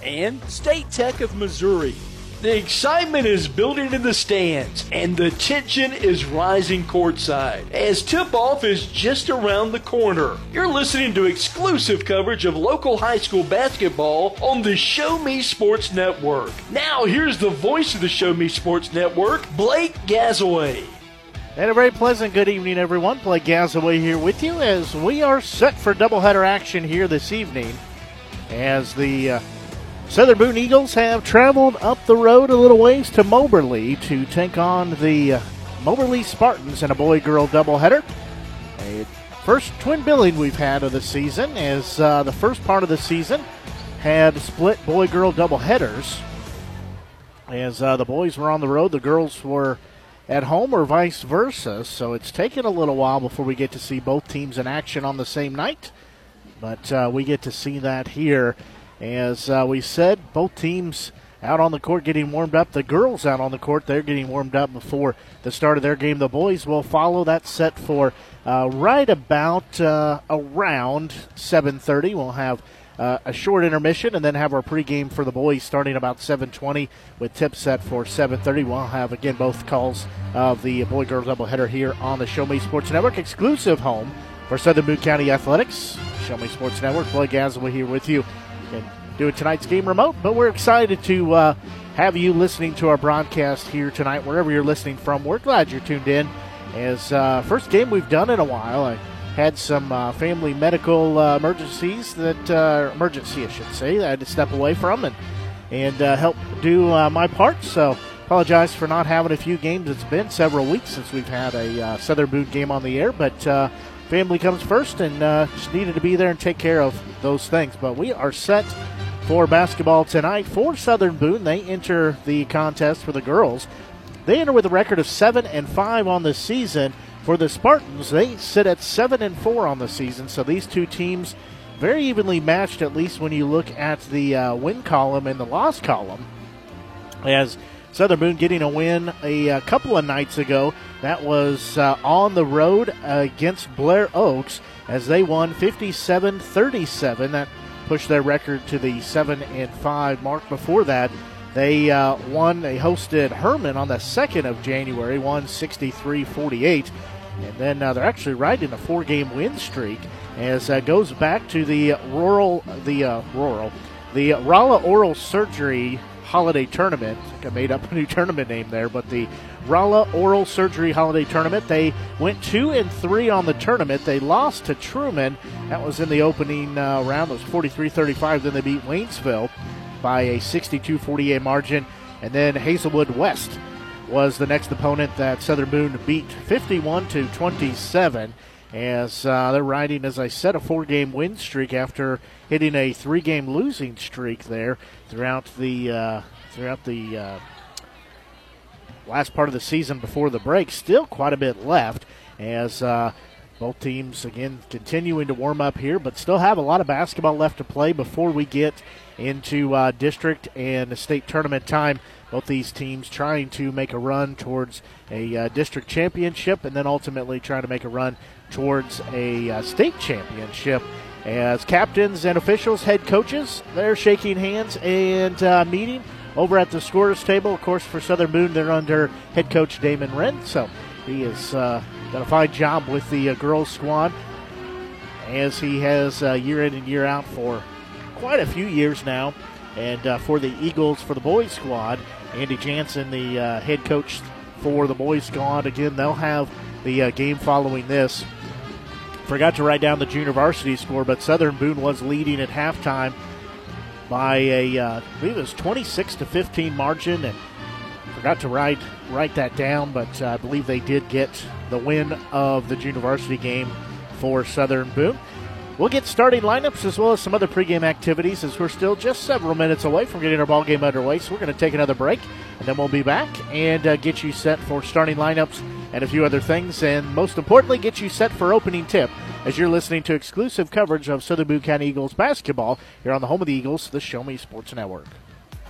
and State Tech of Missouri. The excitement is building in the stands, and the tension is rising courtside as tip-off is just around the corner. You're listening to exclusive coverage of local high school basketball on the Show Me Sports Network. Now, here's the voice of the Show Me Sports Network, Blake Gassaway. And a very pleasant good evening, everyone. Blake Gassaway here with you as we are set for doubleheader action here this evening as the Southern Boone Eagles have traveled up the road a little ways to Moberly to take on the Moberly Spartans in a boy-girl doubleheader. A first twin billing we've had of the season, as the first part of the season had split boy-girl doubleheaders. As the boys were on the road, the girls were at home or vice versa, so it's taken a little while before we get to see both teams in action on the same night. But we get to see that here. As we said, both teams out on the court getting warmed up. The girls out on the court, they're getting warmed up before the start of their game. The boys will follow that set for right about around 7:30. We'll have a short intermission and then have our pregame for the boys starting about 7:20 with tips set for 7:30. We'll have, again, both calls of the boy-girl doubleheader here on the Show Me Sports Network, exclusive home for Southern Boone County Athletics. Show Me Sports Network, Blake Gassaway here with you. And doing tonight's game remote, but we're excited to have you listening to our broadcast here tonight, wherever you're listening from. We're glad you're tuned in. As first game we've done in a while. I had some family medical emergencies that emergency, that I had to step away from and help do my part. So apologize for not having a few games. It's been several weeks since we've had a Southern Boone game on the air, but family comes first, and just needed to be there and take care of those things. But we are set for basketball tonight for Southern Boone. They enter the contest for the girls. They enter with a record of 7-5 on the season. For the Spartans, they sit at 7-4 on the season. So these two teams very evenly matched, at least when you look at the win column and the loss column. As Southern Boone getting a win a couple of nights ago. That was on the road against Blair Oaks as they won 57-37. That pushed their record to the 7-5 mark. Before that, they won. They hosted Herman on the 2nd of January, won 63-48. And then they're actually right in a four-game win streak as that goes back to the Rolla Oral Surgery Holiday Tournament. I think I made up a new tournament name there, but the Rolla Oral Surgery Holiday Tournament. They went 2-3 on the tournament. They lost to Truman. That was in the opening round. It was 43-35. Then they beat Waynesville by a 62-48 margin. And then Hazelwood West was the next opponent that Southern Boone beat 51-27. As they're riding, as I said, a four-game win streak after hitting a three-game losing streak there throughout the last part of the season before the break. Still quite a bit left as both teams, again, continuing to warm up here, but still have a lot of basketball left to play before we get into district and state tournament time. Both these teams trying to make a run towards a district championship and then ultimately trying to make a run towards a state championship. As captains and officials, head coaches, they're shaking hands and meeting over at the scorer's table. Of course, for Southern Boone, they're under head coach Damon Wren, so he has done a fine job with the girls' squad as he has year in and year out for quite a few years now. And for the Eagles, for the boys' squad, Andy Jansen, the head coach for the boys' squad. Again, they'll have the game following this. Forgot to write down the junior varsity score, but Southern Boone was leading at halftime by a, I believe it was 26-15 margin, and forgot to write that down, but I believe they did get the win of the junior varsity game for Southern Boone. We'll get starting lineups as well as some other pregame activities as we're still just several minutes away from getting our ball game underway. So we're going to take another break, and then we'll be back and get you set for starting lineups and a few other things. And most importantly, get you set for opening tip as you're listening to exclusive coverage of Southern Boone County Eagles basketball here on the home of the Eagles, the Show Me Sports Network.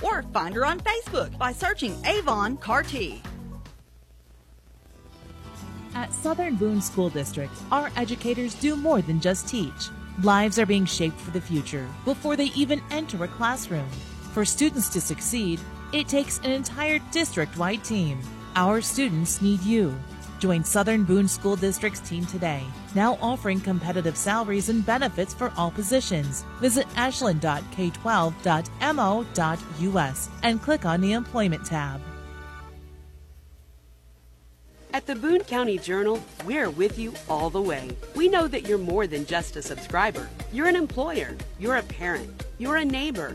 or find her on Facebook by searching Avon Carty. At Southern Boone School District, our educators do more than just teach. Lives are being shaped for the future before they even enter a classroom. For students to succeed, it takes an entire district-wide team. Our students need you. Join Southern Boone School District's team today, now offering competitive salaries and benefits for all positions. Visit ashland.k12.mo.us and click on the Employment tab. At the Boone County Journal, we're with you all the way. We know that you're more than just a subscriber. You're an employer, you're a parent, you're a neighbor.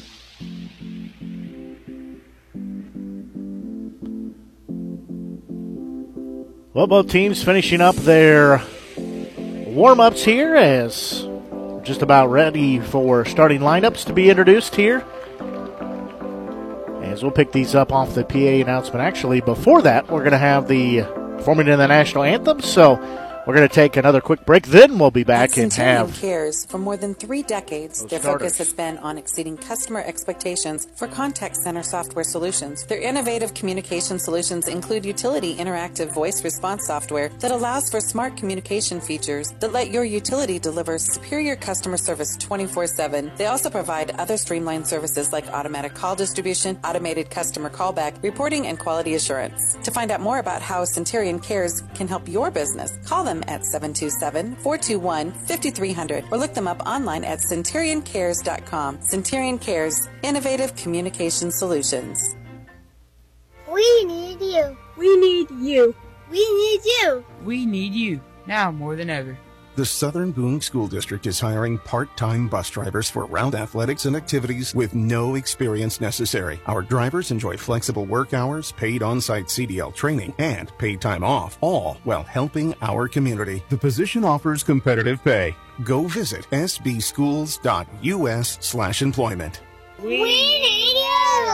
Well, both teams finishing up their warm-ups here as we're just about ready for starting lineups to be introduced here. As we'll pick these up off the PA announcement. Actually, before that, we're going to have the performing of the national anthem, so we're going to take another quick break. Then we'll be back and have... Centurion Cares. For more than 3 decades, their focus has been on exceeding customer expectations for contact center software solutions. Their innovative communication solutions include utility interactive voice response software that allows for smart communication features that let your utility deliver superior customer service 24/7. They also provide other streamlined services like automatic call distribution, automated customer callback, reporting, and quality assurance. To find out more about how Centurion Cares can help your business, call them at 727-421-5300 or look them up online at centurioncares.com. Centurion Cares, innovative communication solutions. We need you. We need you. We need you. We need you now more than ever. The Southern Boone School District is hiring part-time bus drivers for round athletics and activities with no experience necessary. Our drivers enjoy flexible work hours, paid on-site CDL training, and paid time off, all while helping our community. The position offers competitive pay. Go visit sbschools.us/employment. We need you!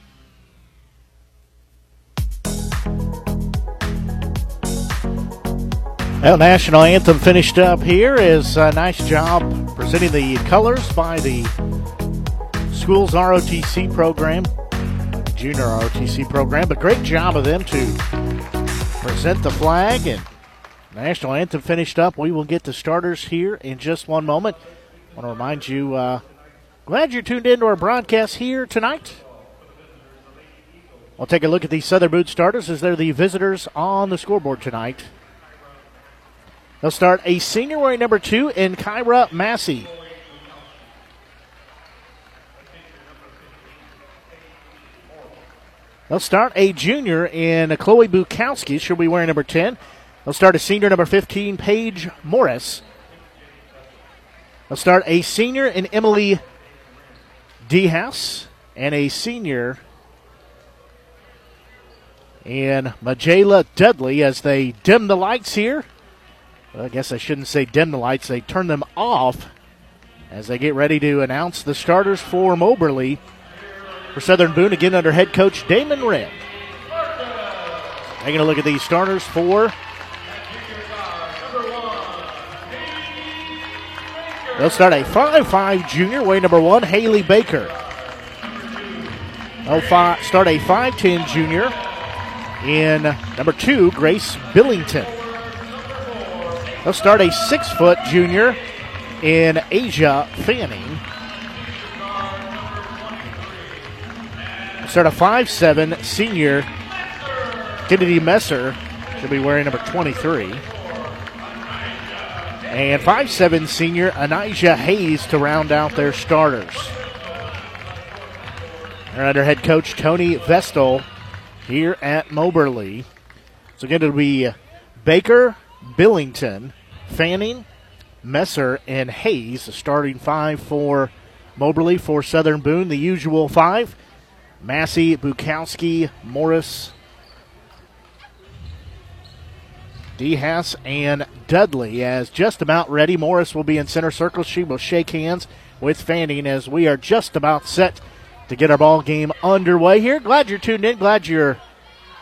Well, National Anthem finished up here. Is a nice job presenting the colors by the school's ROTC program, junior ROTC program, but great job of them to present the flag. And National Anthem finished up. We will get the starters here in just one moment. I want to remind you, glad you're tuned in to our broadcast here tonight. We'll take a look at the Southern Boone starters as they're the visitors on the scoreboard tonight. They'll start a senior wearing number 2 in Kyra Massey. They'll start a junior in Chloe Bukowski. She'll be wearing number 10. They'll start a senior number 15, Paige Morris. They'll start a senior in Emily DeHass and a senior in Majela Dudley as they dim the lights here. Well, I guess I shouldn't say dim the lights. They turn them off as they get ready to announce the starters for Moberly. For Southern Boone, again under head coach Damon Wren. Taking a look at these starters for... They'll start a 5'5 junior, weight number 1, Haley Baker. They'll start a 5'10 junior in number 2, Grace Billington. They'll start a 6-foot junior in Asia Fanning. They'll start a 5'7 senior, Kennedy Messer. She'll be wearing number 23. And 5'7 senior, Aniyah Hayes, to round out their starters. They're under head coach Tony Vestal here at Moberly. So again, it'll be Baker, Billington, Fanning, Messer, and Hayes, the starting 5 for Moberly. For Southern Boone, the usual 5. Massey, Bukowski, Morris, DeHass, and Dudley. As just about ready, Morris will be in center circle. She will shake hands with Fanning as we are just about set to get our ball game underway here. Glad you're tuned in. Glad you're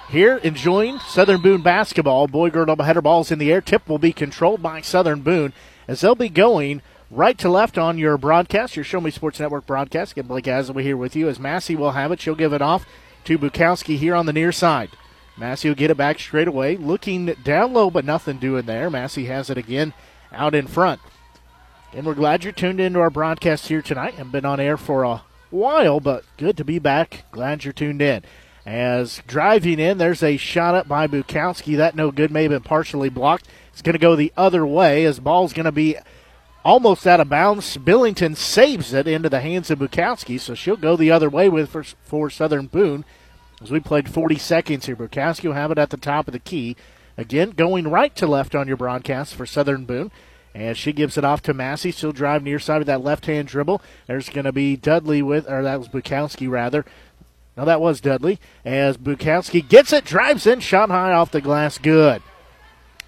here enjoying Southern Boone basketball. Boy, girl, doubleheader balls in the air. Tip will be controlled by Southern Boone as they'll be going right to left on your broadcast, your Show Me Sports Network broadcast. Again, Blake Gassaway here with you as Massey will have it. She'll give it off to Bukowski here on the near side. Massey will get it back straight away. Looking down low, but nothing doing there. Massey has it again out in front. And we're glad you're tuned into our broadcast here tonight. Haven't been on air for a while, but good to be back. Glad you're tuned in. As driving in, there's a shot up by Bukowski. That no good, may have been partially blocked. It's going to go the other way as ball's going to be almost out of bounds. Billington saves it into the hands of Bukowski, so she'll go the other way with for Southern Boone. As we played 40 seconds here, Bukowski will have it at the top of the key. Again, going right to left on your broadcast for Southern Boone. And she gives it off to Massey. She'll drive near side with that left-hand dribble. There's going to be Dudley with, or that was Bukowski rather. No, that was Dudley. As Bukowski gets it, drives in, shot high off the glass, good.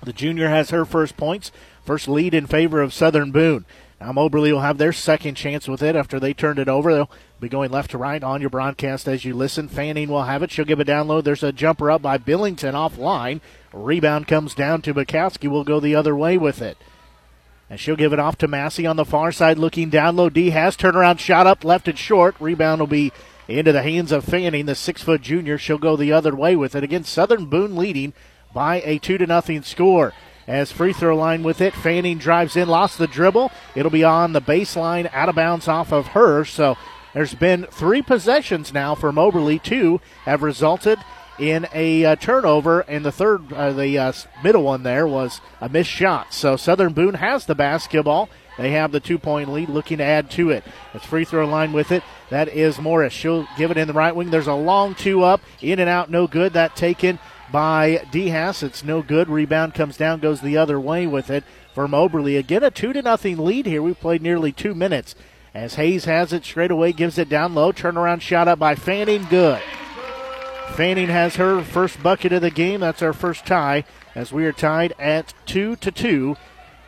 The junior has her first points, first lead in favor of Southern Boone. Now Moberly will have their second chance with it after they turned it over. They'll be going left to right on your broadcast as you listen. Fanning will have it. She'll give it down low. There's a jumper up by Billington offline. Rebound comes down to Bukowski. Will go the other way with it. And she'll give it off to Massey on the far side looking down low. DeHass turnaround shot up left and short. Rebound will be into the hands of Fanning, the 6-foot junior. She'll go the other way with it. Again, Southern Boone leading by a 2-0 score. As free throw line with it, Fanning drives in, lost the dribble. It'll be on the baseline, out of bounds off of her. So there's been three possessions now for Moberly. Two have resulted in a turnover, and the third, middle one there was a missed shot. So Southern Boone has the basketball. They have the 2-point lead, looking to add to it. It's free throw line with it. That is Morris. She'll give it in the right wing. There's a long two up, in and out, no good. That taken by DeHass. It's no good. Rebound comes down, goes the other way with it for Moberly. Again, a 2-0 lead here. We played nearly 2 minutes. As Hayes has it straight away, gives it down low. Turnaround shot up by Fanning. Good. Fanning has her first bucket of the game. That's our first tie as we are tied at 2-2.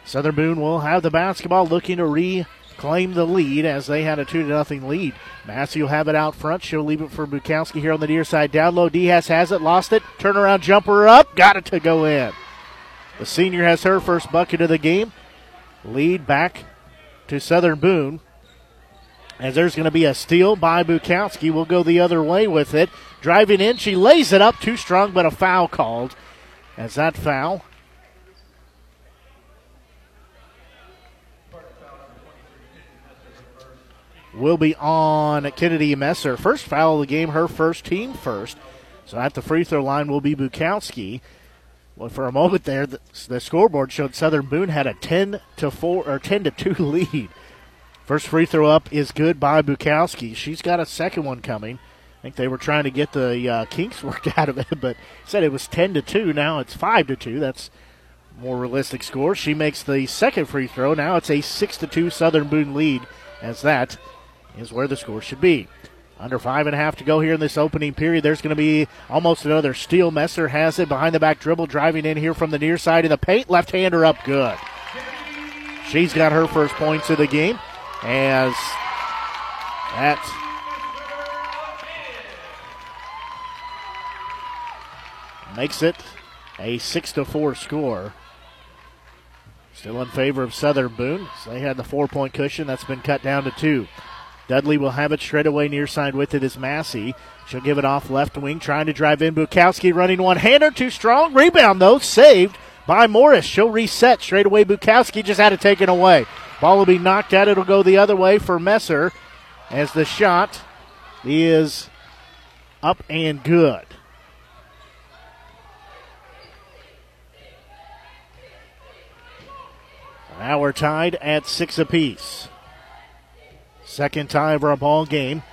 Southern Boone will have the basketball, looking to reclaim the lead as they had a 2-0 lead. Massey will have it out front. She'll leave it for Bukowski here on the near side. Down low, DeHass has it, lost it. Turnaround jumper up, got it to go in. The senior has her first bucket of the game. Lead back to Southern Boone. As there's going to be a steal by Bukowski. We'll go the other way with it. Driving in, she lays it up, too strong, but a foul called. As that foul will be on Kennedy Messer. First foul of the game, her first, team first. So at the free throw line will be Bukowski. Well, for a moment there, the scoreboard showed Southern Boone had a 10-4 or 10-2 lead. First free throw up is good by Bukowski. She's got a second one coming. I think they were trying to get the kinks worked out of it, but said it was 10-2. Now it's 5-2. That's more realistic score. She makes the second free throw. Now it's a 6-2 Southern Boone lead, as that is where the score should be. Under 5.5 to go here in this opening period. There's going to be almost another steal. Messer has it behind the back dribble, driving in here from the near side of the paint. Left-hander up, good. She's got her first points of the game, as that makes it a 6-4 score. Still in favor of Southern Boone. So they had the 4-point cushion. That's been cut down to 2. Dudley will have it straight away near side with it is Massey. She'll give it off left wing, trying to drive in. Bukowski running one-hander, too strong. Rebound, though, saved by Morris. She'll reset straight away. Bukowski just had it taken away. Ball will be knocked out. It'll go the other way for Messer as the shot is up and good. Now we're tied at 6 apiece. Second tie of our ball game.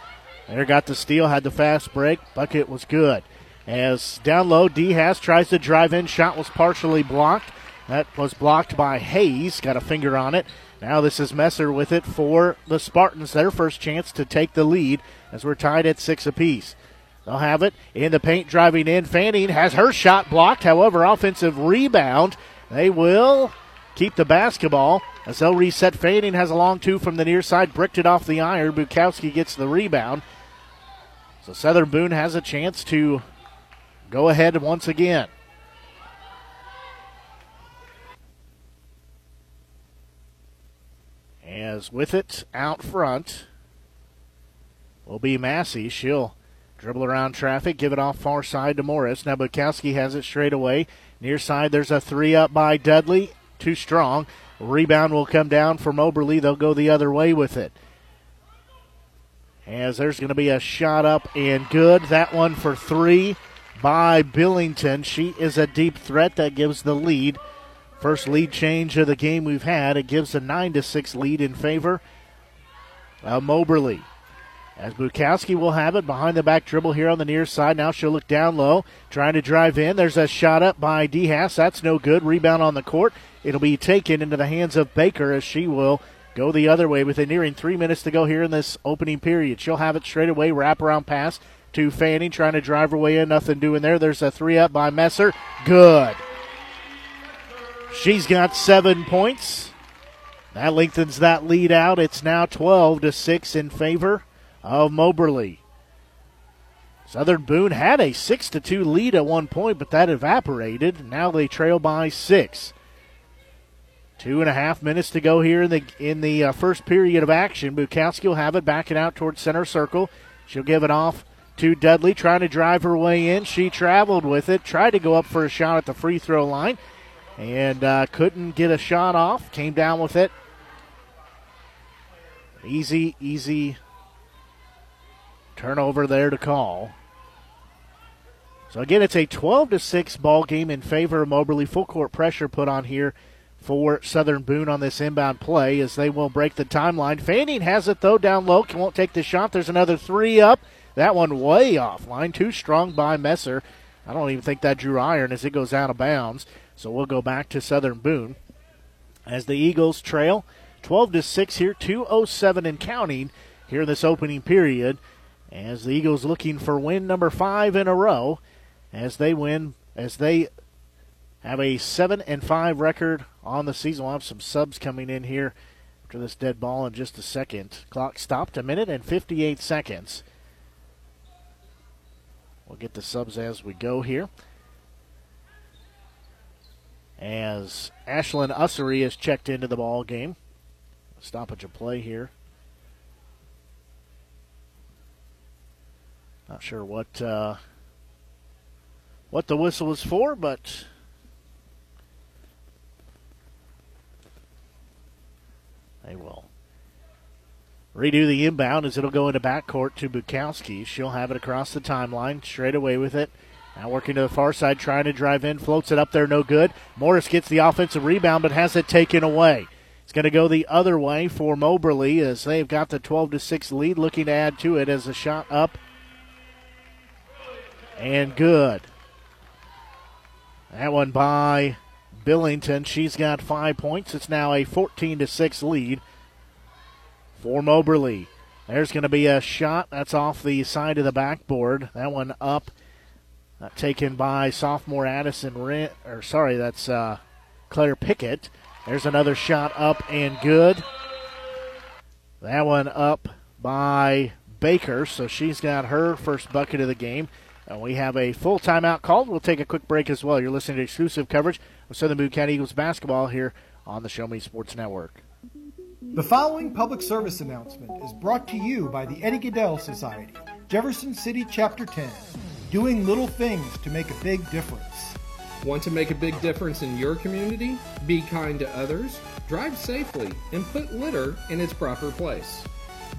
There got the steal, had the fast break. Bucket was good. As down low, DeHass tries to drive in. Shot was partially blocked. That was blocked by Hayes. Got a finger on it. Now this is Messer with it for the Spartans. Their first chance to take the lead as we're tied at 6 apiece. They'll have it in the paint, driving in. Fanning has her shot blocked. However, offensive rebound. They will keep the basketball as they'll reset. Fanning has a long two from the near side, bricked it off the iron. Bukowski gets the rebound. So Southern Boone has a chance to go ahead once again. As with it out front will be Massey. She'll dribble around traffic, give it off far side to Morris. Now Bukowski has it straight away. Near side, there's a three up by Dudley. Too strong. Rebound will come down for Moberly. They'll go the other way with it. As there's going to be a shot up and good. That one for three by Billington. She is a deep threat. That gives the lead. First lead change of the game we've had. It gives a 9-6 lead in favor of Moberly. As Bukowski will have it behind the back dribble here on the near side. Now she'll look down low, trying to drive in. There's a shot up by DeHass. That's no good. Rebound on the court. It'll be taken into the hands of Baker as she will go the other way with it. Nearing 3 minutes to go here in this opening period. She'll have it straight away. Wraparound pass to Fanning, trying to drive her way in. Nothing doing there. There's a three up by Messer. Good. She's got 7 points. That lengthens that lead out. It's now 12-6 in favor of Moberly. Southern Boone had a 6-2 lead at one point, but that evaporated. Now they trail by 6. 2.5 minutes to go here in the first period of action. Bukowski will have it backing out towards center circle. She'll give it off to Dudley, trying to drive her way in. She traveled with it, tried to go up for a shot at the free throw line, and couldn't get a shot off. Came down with it. Easy turnover there to call. So again, it's a 12-6 ball game in favor of Moberly. Full court pressure put on here for Southern Boone on this inbound play as they will break the timeline. Fanning has it, though, down low. Won't take the shot. There's another three up. That one way off line. Too strong by Messer. I don't even think that drew iron as it goes out of bounds. So we'll go back to Southern Boone as the Eagles trail 12-6 here, 2:07 and counting here in this opening period as the Eagles looking for win number 5 in a row as they win, as they have a 7-5 record on the season. We'll have some subs coming in here after this dead ball in just a second. Clock stopped, 1:58. We'll get the subs as we go here. As Ashlyn Ussery is checked into the ball game. Stoppage of play here. Not sure what the whistle was for, but they will redo the inbound as it'll go into backcourt to Bukowski. She'll have it across the timeline, straight away with it. Now working to the far side, trying to drive in, floats it up there, no good. Morris gets the offensive rebound, but has it taken away. It's going to go the other way for Moberly as they've got the 12-6 lead, looking to add to it as a shot up and good. That one by Billington. She's got 5 points. It's now a 14-6 lead for Moberly. There's going to be a shot that's off the side of the backboard. That one up, taken by sophomore Addison Rent, or sorry, that's Claire Pickett. There's another shot up and good. That one up by Baker, so she's got her first bucket of the game. And we have a full timeout called. We'll take a quick break as well. You're listening to exclusive coverage of Southern Boone County Eagles basketball here on the Show Me Sports Network. The following public service announcement is brought to you by the Eddie Gaedel Society, Jefferson City Chapter 10, doing little things to make a big difference. Want to make a big difference in your community? Be kind to others, drive safely, and put litter in its proper place.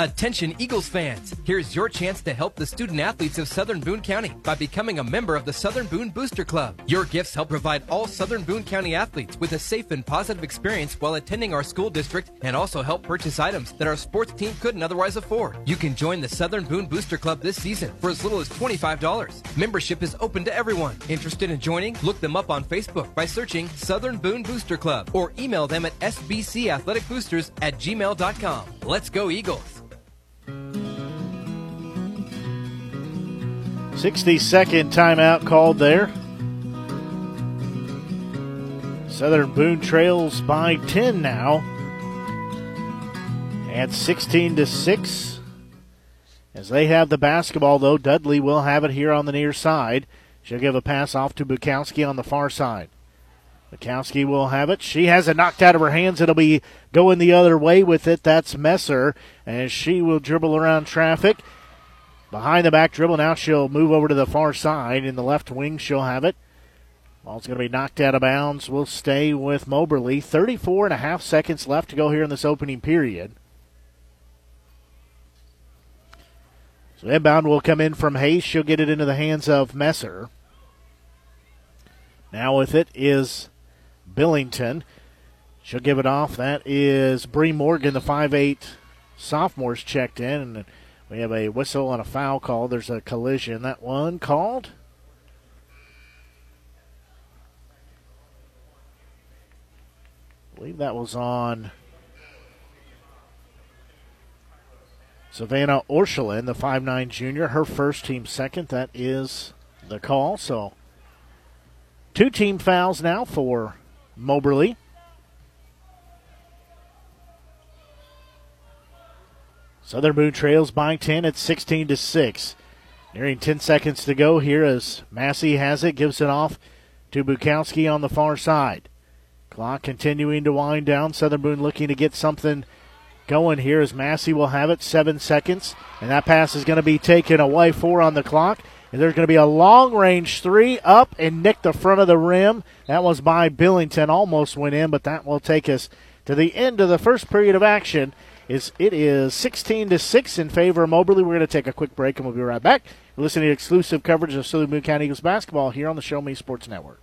Attention Eagles fans, here's your chance to help the student athletes of Southern Boone County by becoming a member of the Southern Boone Booster Club. Your gifts help provide all Southern Boone County athletes with a safe and positive experience while attending our school district and also help purchase items that our sports team couldn't otherwise afford. You can join the Southern Boone Booster Club this season for as little as $25. Membership is open to everyone. Interested in joining? Look them up on Facebook by searching Southern Boone Booster Club or email them at sbcathleticboosters@gmail.com. Let's go Eagles! 60-second timeout called there. Southern Boone trails by 10 now at 16-6. As they have the basketball, though, Dudley will have it here on the near side. She'll give a pass off to Bukowski on the far side. Bukowski will have it. She has it knocked out of her hands. It'll be going the other way with it. That's Messer, and she will dribble around traffic. Behind the back dribble. Now she'll move over to the far side. In the left wing, she'll have it. Ball's going to be knocked out of bounds. We'll stay with Moberly. 34.5 seconds left to go here in this opening period. So the inbound will come in from Hayes. She'll get it into the hands of Messer. Now with it is Billington. She'll give it off. That is Bree Morgan, the 5'8 sophomore's checked in. And we have a whistle and a foul call. There's a collision. That one called. I believe that was on Savannah Orschelin, the 5'9 junior. Her first, team second. That is the call. So 2 team fouls now for Moberly. Southern Boone trails by 10 at 16-6. Nearing 10 seconds to go here as Massey has it, gives it off to Bukowski on the far side. Clock continuing to wind down. Southern Boone looking to get something going here as Massey will have it, 7 seconds. And that pass is going to be taken away, 4 on the clock. And there's going to be a long-range three up and nicked the front of the rim. That was by Billington. Almost went in, but that will take us to the end of the first period of action. It is 16-6 in favor of Moberly. We're going to take a quick break, and we'll be right back. You're listening to exclusive coverage of Southern Boone County Eagles basketball here on the Show Me Sports Network.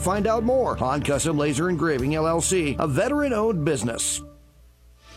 find out more. Han Custom Laser Engraving, LLC, a veteran-owned business.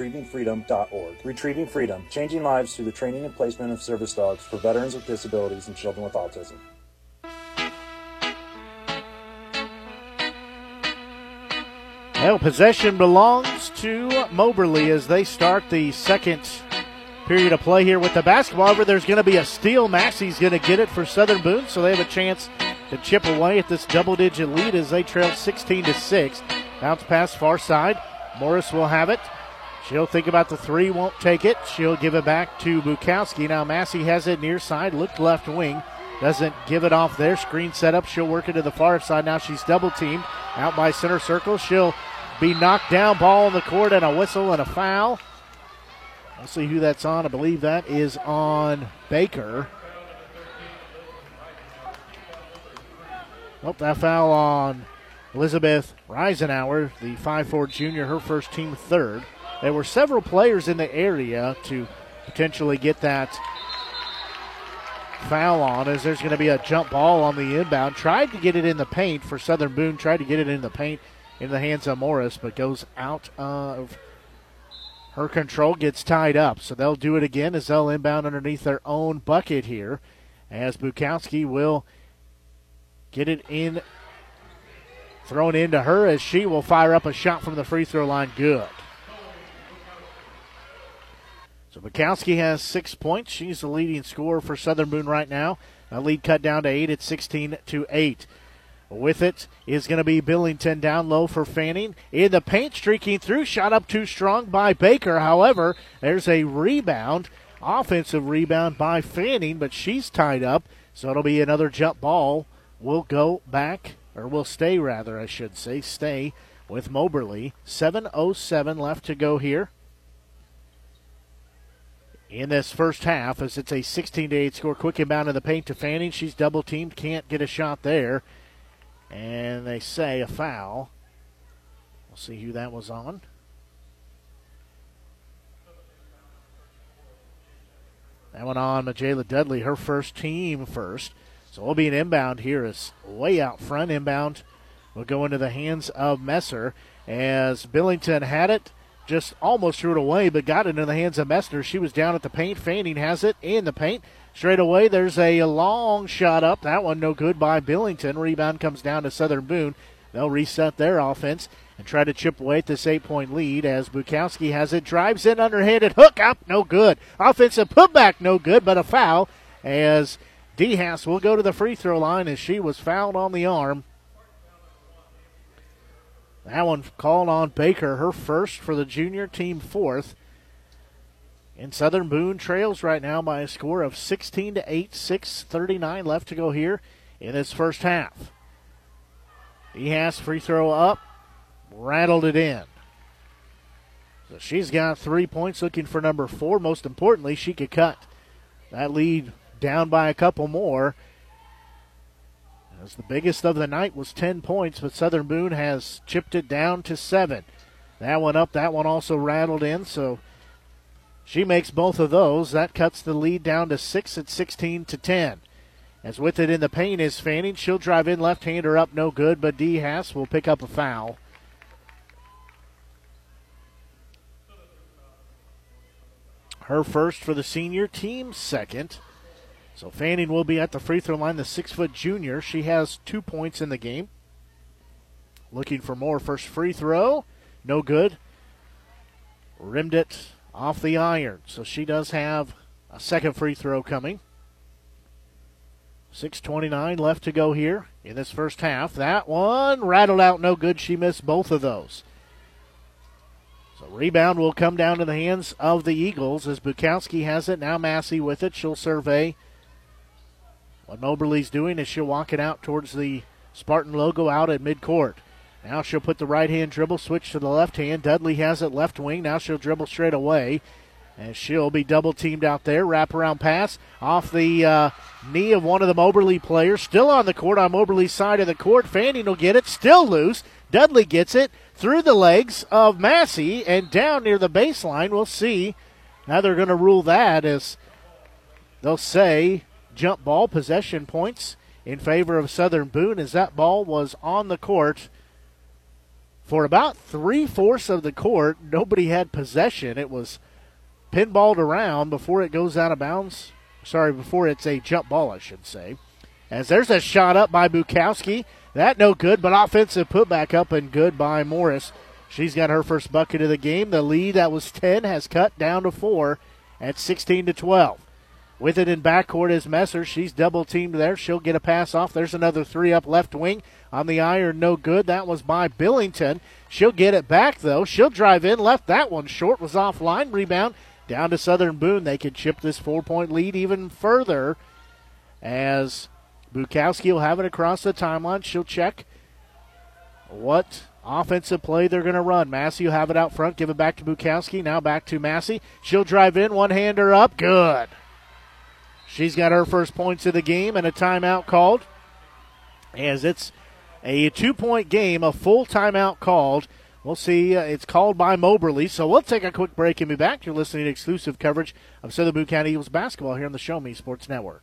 retrievingfreedom.org. Retrieving Freedom, changing lives through the training and placement of service dogs for veterans with disabilities and children with autism. Well, possession belongs to Moberly as they start the second period of play here with the basketball. However, there's going to be a steal. Massey's going to get it for Southern Boone, so they have a chance to chip away at this double-digit lead as they trail 16-6. Bounce pass far side. Morris will have it. She'll think about the three, won't take it. She'll give it back to Bukowski. Now Massey has it near side, looked left wing. Doesn't give it off there. Screen set up. She'll work it to the far side. Now she's double teamed out by center circle. She'll be knocked down. Ball on the court and a whistle and a foul. We'll see who that's on. I believe that is on Baker. Nope, that foul on Elizabeth Reisenauer, the 5'4 junior, her first team third. There were several players in the area to potentially get that foul on, as there's going to be a jump ball on the inbound. Tried to get it in the paint for Southern Boone, tried to get it in the paint in the hands of Morris, but goes out of her control, gets tied up. So they'll do it again as they'll inbound underneath their own bucket here, as Bukowski will get it in, thrown into her as she will fire up a shot from the free throw line. Good. So Bukowski has 6 points. She's the leading scorer for Southern Boone right now. A lead cut down to 8 at 16-8. With it is going to be Billington down low for Fanning. In the paint, streaking through, shot up too strong by Baker. However, there's a rebound, offensive rebound by Fanning, but she's tied up, so it'll be another jump ball. We'll go back, or we'll stay rather, I should say, stay with Moberly. 7:07 left to go here in this first half, as it's a 16-8 score. Quick inbound in the paint to Fanning. She's double-teamed, can't get a shot there. And they say a foul. We'll see who that was on. That one on Majela Dudley, her first team first. So it'll be an inbound here. It's way out front. Inbound will go into the hands of Messer as Billington had it. Just almost threw it away, but got it in the hands of Messner. She was down at the paint. Fanning has it in the paint. Straight away, there's a long shot up. That one no good by Billington. Rebound comes down to Southern Boone. They'll reset their offense and try to chip away at this 8-point lead as Bukowski has it. Drives in underhanded. Hook up, no good. Offensive putback, no good, but a foul as DeHass will go to the free throw line as she was fouled on the arm. That one called on Baker, her first for the junior team, fourth. And Southern Boone trails right now by a score of 16-8, 6:39 left to go here in this first half. DeHass free throw up, rattled it in. So she's got 3 points, looking for number four. Most importantly, she could cut that lead down by a couple more. As the biggest of the night was 10 points, but Southern Boone has chipped it down to 7. That one up, that one also rattled in, so she makes both of those. That cuts the lead down to 6 at 16 to 10. As with it in the paint is Fanning. She'll drive in, left-hander up, no good, but DeHass will pick up a foul. Her first for the senior, team second. So Fanning will be at the free throw line, the 6-foot junior. She has 2 points in the game. Looking for more. First free throw, no good. Rimmed it off the iron. So she does have a second free throw coming. 6:29 left to go here in this first half. That one rattled out, no good. She missed both of those. So rebound will come down to the hands of the Eagles as Bukowski has it. Now Massey with it. She'll survey what Moberly's doing as she'll walk it out towards the Spartan logo out at midcourt. Now she'll put the right-hand dribble, switch to the left hand. Dudley has it left wing. Now she'll dribble straight away. And she'll be double-teamed out there. Wraparound pass off the knee of one of the Moberly players. Still on the court, on Moberly's side of the court. Fanning will get it. Still loose. Dudley gets it through the legs of Massey and down near the baseline. We'll see. Now they're going to rule that as they'll say jump ball, possession points in favor of Southern Boone as that ball was on the court. For about three-fourths of the court, nobody had possession. It was pinballed around before it goes out of bounds. Sorry, before it's a jump ball, I should say. As there's a shot up by Bukowski. That no good, but offensive putback up and good by Morris. She's got her first bucket of the game. The lead that was 10 has cut down to 4 at 16 to 12. With it in backcourt is Messer. She's double-teamed there. She'll get a pass off. There's another three up left wing on the iron. No good. That was by Billington. She'll get it back, though. She'll drive in. Left that one short. Was offline. Rebound down to Southern Boone. They can chip this 4-point lead even further as Bukowski will have it across the timeline. She'll check what offensive play they're going to run. Massey will have it out front. Give it back to Bukowski. Now back to Massey. She'll drive in. One-hander up. Good. She's got her first points of the game and a timeout called as it's a 2-point game, a full timeout called. We'll see. It's called by Moberly, so we'll take a quick break and be back. You're listening to exclusive coverage of Southern Boone County Eagles basketball here on the Show Me Sports Network.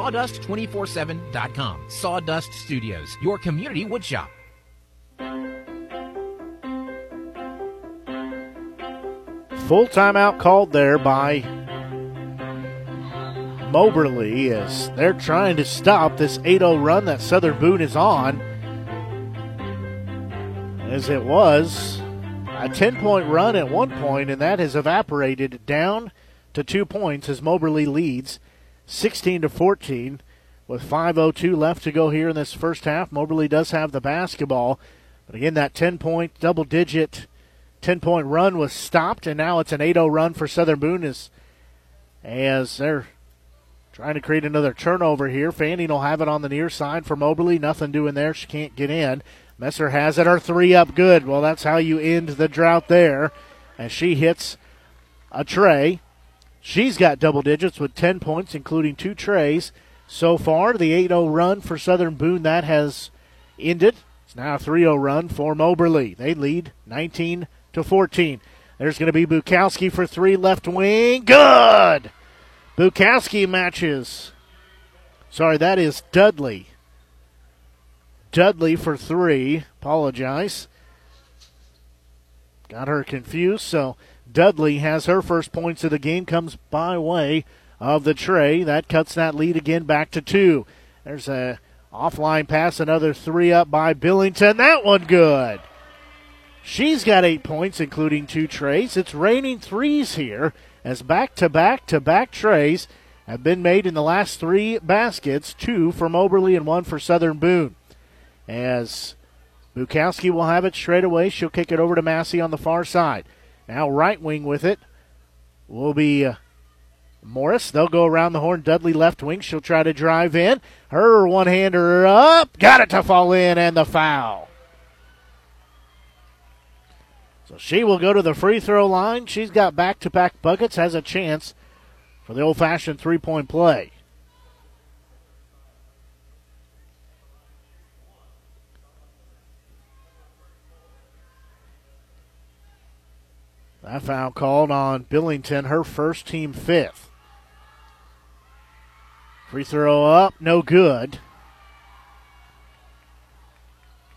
Sawdust247.com. Sawdust Studios, your community woodshop. Full timeout called there by Moberly as they're trying to stop this 8-0 run that Southern Boone is on. As it was a 10-point run at one point, and that has evaporated down to 2 points as Moberly leads 16 to 14 with 5:02 left to go here in this first half. Moberly does have the basketball. But again, that 10-point, double-digit 10-point run was stopped, and now it's an 8-0 run for Southern Boone as they're trying to create another turnover here. Fanning will have it on the near side for Moberly. Nothing doing there. She can't get in. Messer has it. Her three up good. Well, that's how you end the drought there as she hits a tray. She's got double digits with 10 points, including two trays so far. The 8-0 run for Southern Boone, that has ended. It's now a 3-0 run for Moberly. They lead 19 to 14. There's going to be Bukowski for three, left wing. Good! Bukowski matches. Sorry, that is Dudley. Dudley for three. Apologize. Got her confused, so Dudley has her first points of the game, comes by way of the tray. That cuts that lead again back to two. There's a offline pass, another three up by Billington. That one good. She's got 8 points, including two trays. It's raining threes here as back-to-back-to-back trays have been made in the last three baskets, two for Moberly and one for Southern Boone. As Bukowski will have it straight away, she'll kick it over to Massey on the far side. Now right wing with it will be Morris. They'll go around the horn. Dudley left wing. She'll try to drive in. Her one-hander up. Got it to fall in, and the foul. So she will go to the free throw line. She's got back-to-back buckets. Has a chance for the old-fashioned three-point play. That foul called on Billington, her first, team fifth. Free throw up, no good.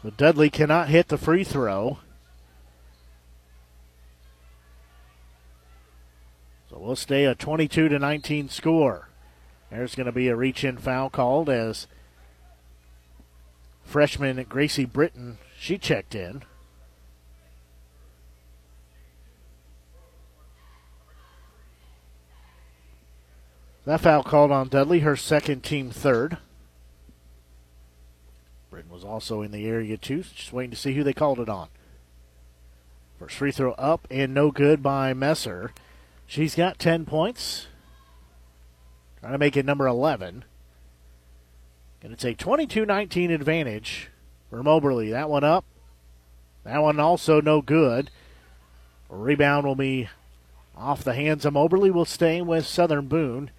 So Dudley cannot hit the free throw. So we'll stay a 22-19 score. There's going to be a reach-in foul called as freshman Gracie Britton, she checked in. That foul called on Dudley, her second, team third. Britton was also in the area, too. Just waiting to see who they called it on. First free throw up and no good by Messer. She's got 10 points. Trying to make it number 11. And it's a 22-19 advantage for Moberly. That one up. That one also no good. A rebound will be off the hands of Moberly. Will stay with Southern Boone.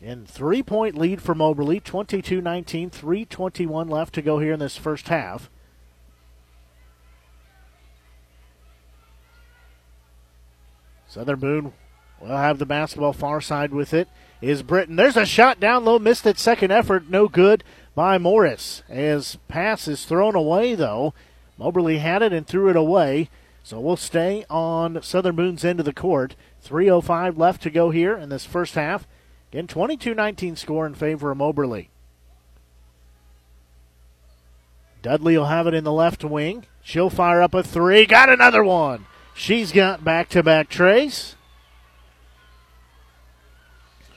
And 3-point lead for Moberly, 22-19, 3:21 left to go here in this first half. Southern Boone will have the basketball, far side with it is Britton. There's a shot down low, missed it, second effort, no good by Morris. As pass is thrown away, though, Moberly had it and threw it away. So we'll stay on Southern Boone's end of the court. 3:05 left to go here in this first half. Again, 22-19 score in favor of Moberly. Dudley will have it in the left wing. She'll fire up a three. Got another one. She's got back-to-back trays.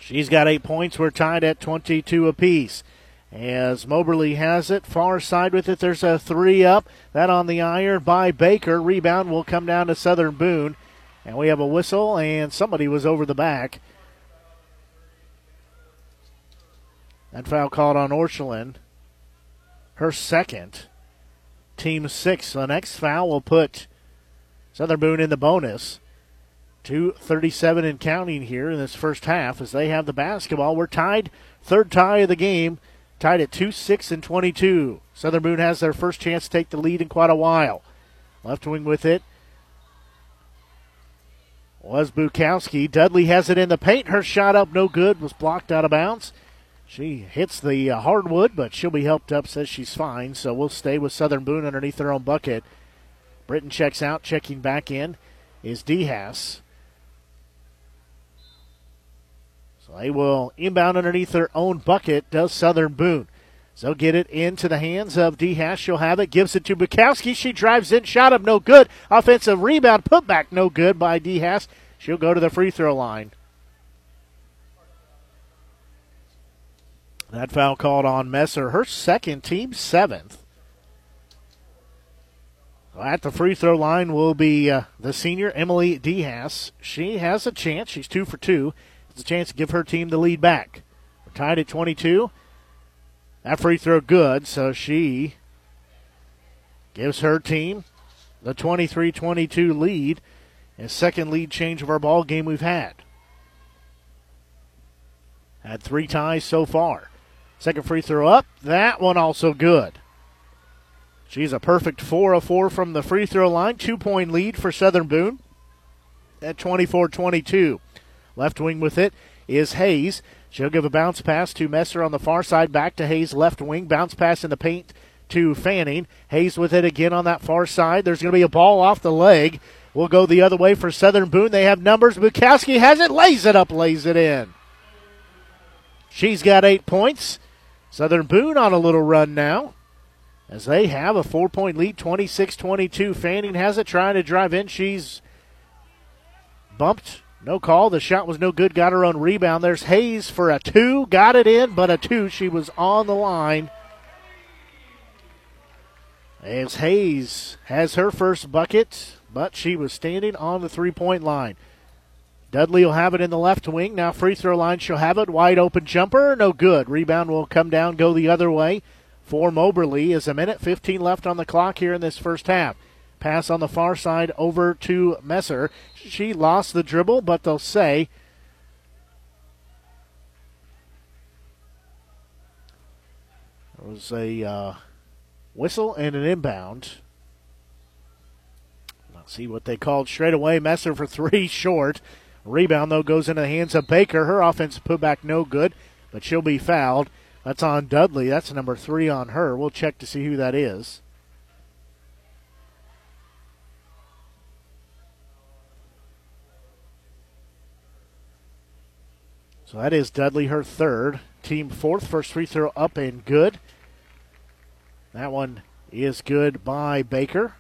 She's got 8 points. We're tied at 22 apiece. As Moberly has it, far side with it, there's a three up. That on the iron by Baker. Rebound will come down to Southern Boone. And we have a whistle, and somebody was over the back. That foul called on Orschelin, her second, team six. The next foul will put Southern Boone in the bonus. 2:37 and counting here in this first half as they have the basketball. We're tied, third tie of the game. Tied at 2-6 and 22. Southern Boone has their first chance to take the lead in quite a while. Left wing with it was Bukowski. Dudley has it in the paint. Her shot up, no good, was blocked out of bounds. She hits the hardwood, but she'll be helped up, says she's fine. So we'll stay with Southern Boone underneath their own bucket. Britton checks out. Checking back in is DeHass. They will inbound underneath their own bucket, does Southern Boone. So get it into the hands of DeHass. She'll have it, gives it to Bukowski. She drives in, shot up, no good. Offensive rebound, put back, no good by DeHass. She'll go to the free throw line. That foul called on Messer, her second, team seventh. At the free throw line will be the senior, Emily DeHass. She has a chance. She's 2 for 2. It's a chance to give her team the lead back. We're tied at 22. That free throw good, so she gives her team the 23-22 lead, and second lead change of our ball game we've had. Had three ties so far. Second free throw up. That one also good. She's a perfect 4 of 4 from the free throw line. 2-point lead for Southern Boone at 24-22. Left wing with it is Hayes. She'll give a bounce pass to Messer on the far side. Back to Hayes, left wing. Bounce pass in the paint to Fanning. Hayes with it again on that far side. There's going to be a ball off the leg. We'll go the other way for Southern Boone. They have numbers. Bukowski has it, lays it up, lays it in. She's got 8 points. Southern Boone on a little run now. as they have a 4-point lead, 26-22. Fanning has it, trying to drive in. She's bumped. No call. The shot was no good. Got her own rebound. There's Hayes for a two. Got it in, but a two. She was on the line. As Hayes has her first bucket, but she was standing on the three-point line. Dudley will have it in the left wing. Now free throw line, she'll have it. Wide open jumper, no good. Rebound will come down, go the other way. For Moberly is a minute, 15 left on the clock here in this first half. Pass on the far side over to Messer. She lost the dribble, but they'll say it was a whistle and an inbound. Let's see what they called straight away. Messer for three, short. Rebound, though, goes into the hands of Baker. Her offensive putback no good, but she'll be fouled. That's on Dudley. That's number 3 on her. We'll check to see who that is. So that is Dudley, her third. Team fourth. First free throw up and good. That one is good by Baker.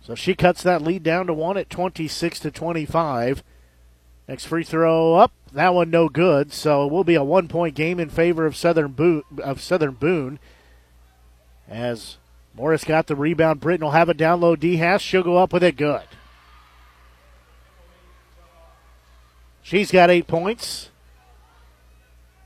So she cuts that lead down to one at 26-25. Next free throw up. That one no good. So it will be a 1-point game in favor of Southern Boone. As Morris got the rebound, Britton will have it down low. DeHass, she'll go up with it. Good. She's got 8 points.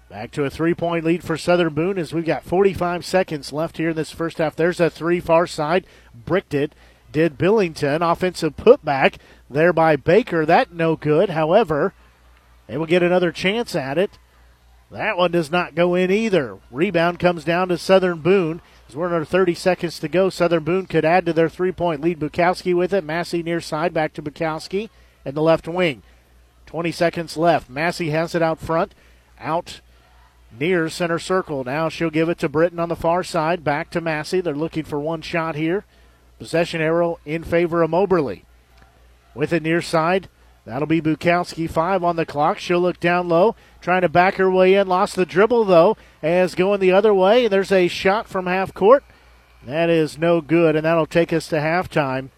Back to a 3-point lead for Southern Boone as we've got 45 seconds left here in this first half. There's a three far side. Bricked it. Did Billington. Offensive putback there by Baker. That no good. However, they will get another chance at it. That one does not go in either. Rebound comes down to Southern Boone. As we're under 30 seconds to go, Southern Boone could add to their 3-point lead. Bukowski with it. Massey near side. Back to Bukowski in the left wing. 20 seconds left. Massey has it out front. Out near center circle. Now she'll give it to Britton on the far side. Back to Massey. They're looking for one shot here. Possession arrow in favor of Moberly. With it near side, that'll be Bukowski. 5 on the clock. She'll look down low, trying to back her way in. Lost the dribble, though, as going the other way. There's a shot from half court. That is no good, and that'll take us to halftime.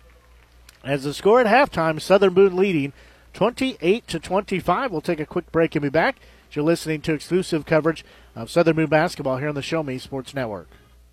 As the score at halftime, Southern Boone leading 28-25. We'll take a quick break and be back. You're listening to exclusive coverage of Southern Boone basketball here on the Show Me Sports Network.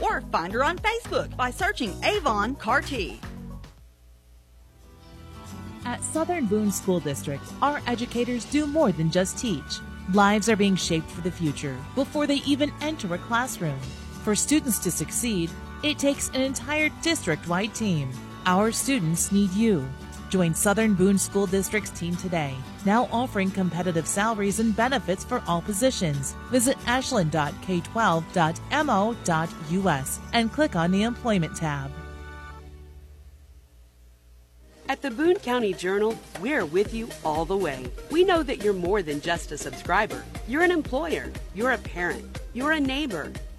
or find her on Facebook by searching Avon Carty. At Southern Boone School District, our educators do more than just teach. Lives are being shaped for the future before they even enter a classroom. For students to succeed, it takes an entire district-wide team. Our students need you. Join Southern Boone School District's team today, now offering competitive salaries and benefits for all positions. Visit ashland.k12.mo.us and click on the Employment tab. At the Boone County Journal, we're with you all the way. We know that you're more than just a subscriber. You're an employer, you're a parent, you're a neighbor.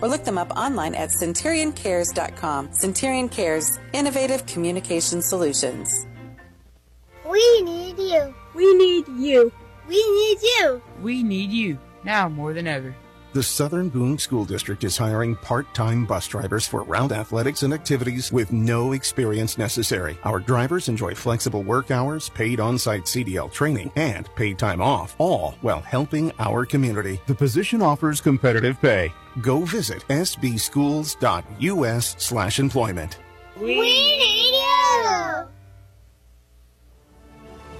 or look them up online at centurioncares.com. Centurion Cares, innovative communication solutions. We need you. We need you. We need you. We need you now more than ever. The Southern Boone School District is hiring part-time bus drivers for route athletics and activities with no experience necessary. Our drivers enjoy flexible work hours, paid on-site CDL training, and paid time off, all while helping our community. The position offers competitive pay. Go visit sbschools.us/employment. We need you!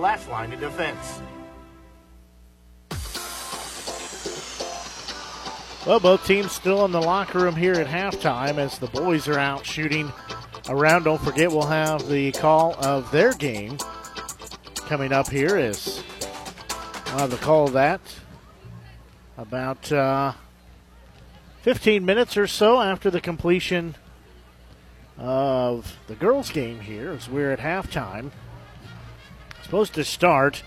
last line of defense. Well, both teams still in the locker room here at halftime as the boys are out shooting around. Don't forget, we'll have the call of their game coming up here. Is we'll have the call of that about 15 minutes or so after the completion of the girls' game here as we're at halftime. Supposed to start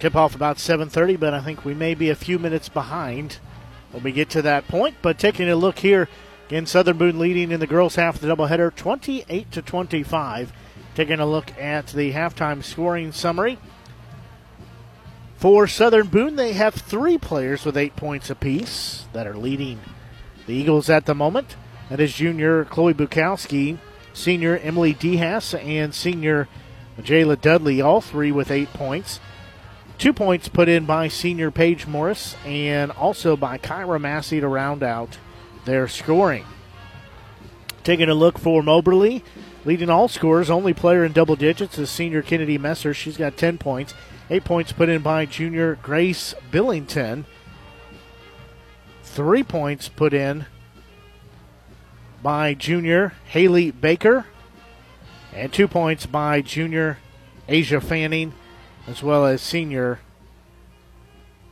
tip-off about 7:30, but I think we may be a few minutes behind when we get to that point. But taking a look here, again, Southern Boone leading in the girls' half of the doubleheader, 28-25. Taking a look at the halftime scoring summary. For Southern Boone, they have 3 players with 8 points apiece that are leading the Eagles at the moment. That is junior Chloe Bukowski, senior Emily DeHass, and senior Majela Dudley, all 3 with 8 points. 2 points put in by senior Paige Morris and also by Kyra Massey to round out their scoring. Taking a look for Moberly, leading all scorers, only player in double digits is senior Kennedy Messer. She's got 10 points. 8 points put in by junior Grace Billington. 3 points put in by junior Haley Baker. And 2 points by junior Asia Fanning, as well as senior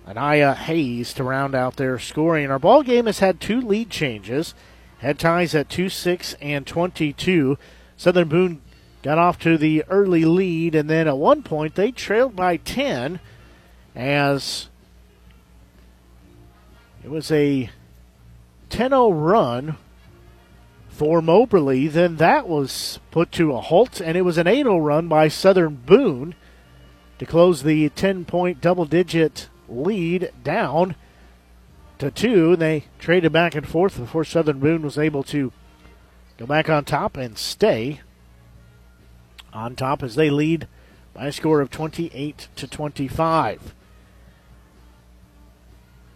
Aniyah Hayes to round out their scoring. Our ball game has had 2 lead changes. Had ties at 2-6 and 22. Southern Boone got off to the early lead, and then at one point they trailed by 10 as it was a 10-0 run for Moberly. Then that was put to a halt, and it was an 8-0 run by Southern Boone to close the 10-point double-digit lead down to 2. They traded back and forth before Southern Boone was able to go back on top and stay on top as they lead by a score of 28-25.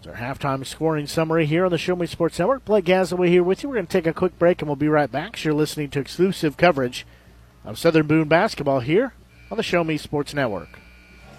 Our halftime scoring summary here on the Show Me Sports Network. Blake Gassaway here with you. We're going to take a quick break and we'll be right back. You're listening to exclusive coverage of Southern Boone basketball here on the Show Me Sports Network.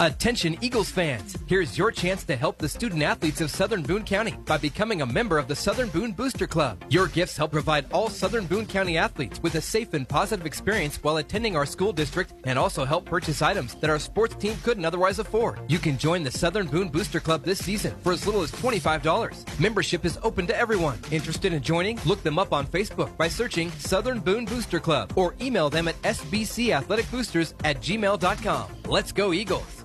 Attention Eagles fans, here's your chance to help the student-athletes of Southern Boone County by becoming a member of the Southern Boone Booster Club. Your gifts help provide all Southern Boone County athletes with a safe and positive experience while attending our school district, and also help purchase items that our sports team couldn't otherwise afford. You can join the Southern Boone Booster Club this season for as little as $25. Membership is open to everyone. Interested in joining? Look them up on Facebook by searching Southern Boone Booster Club or email them at sbcathleticboosters@gmail.com. Let's go Eagles!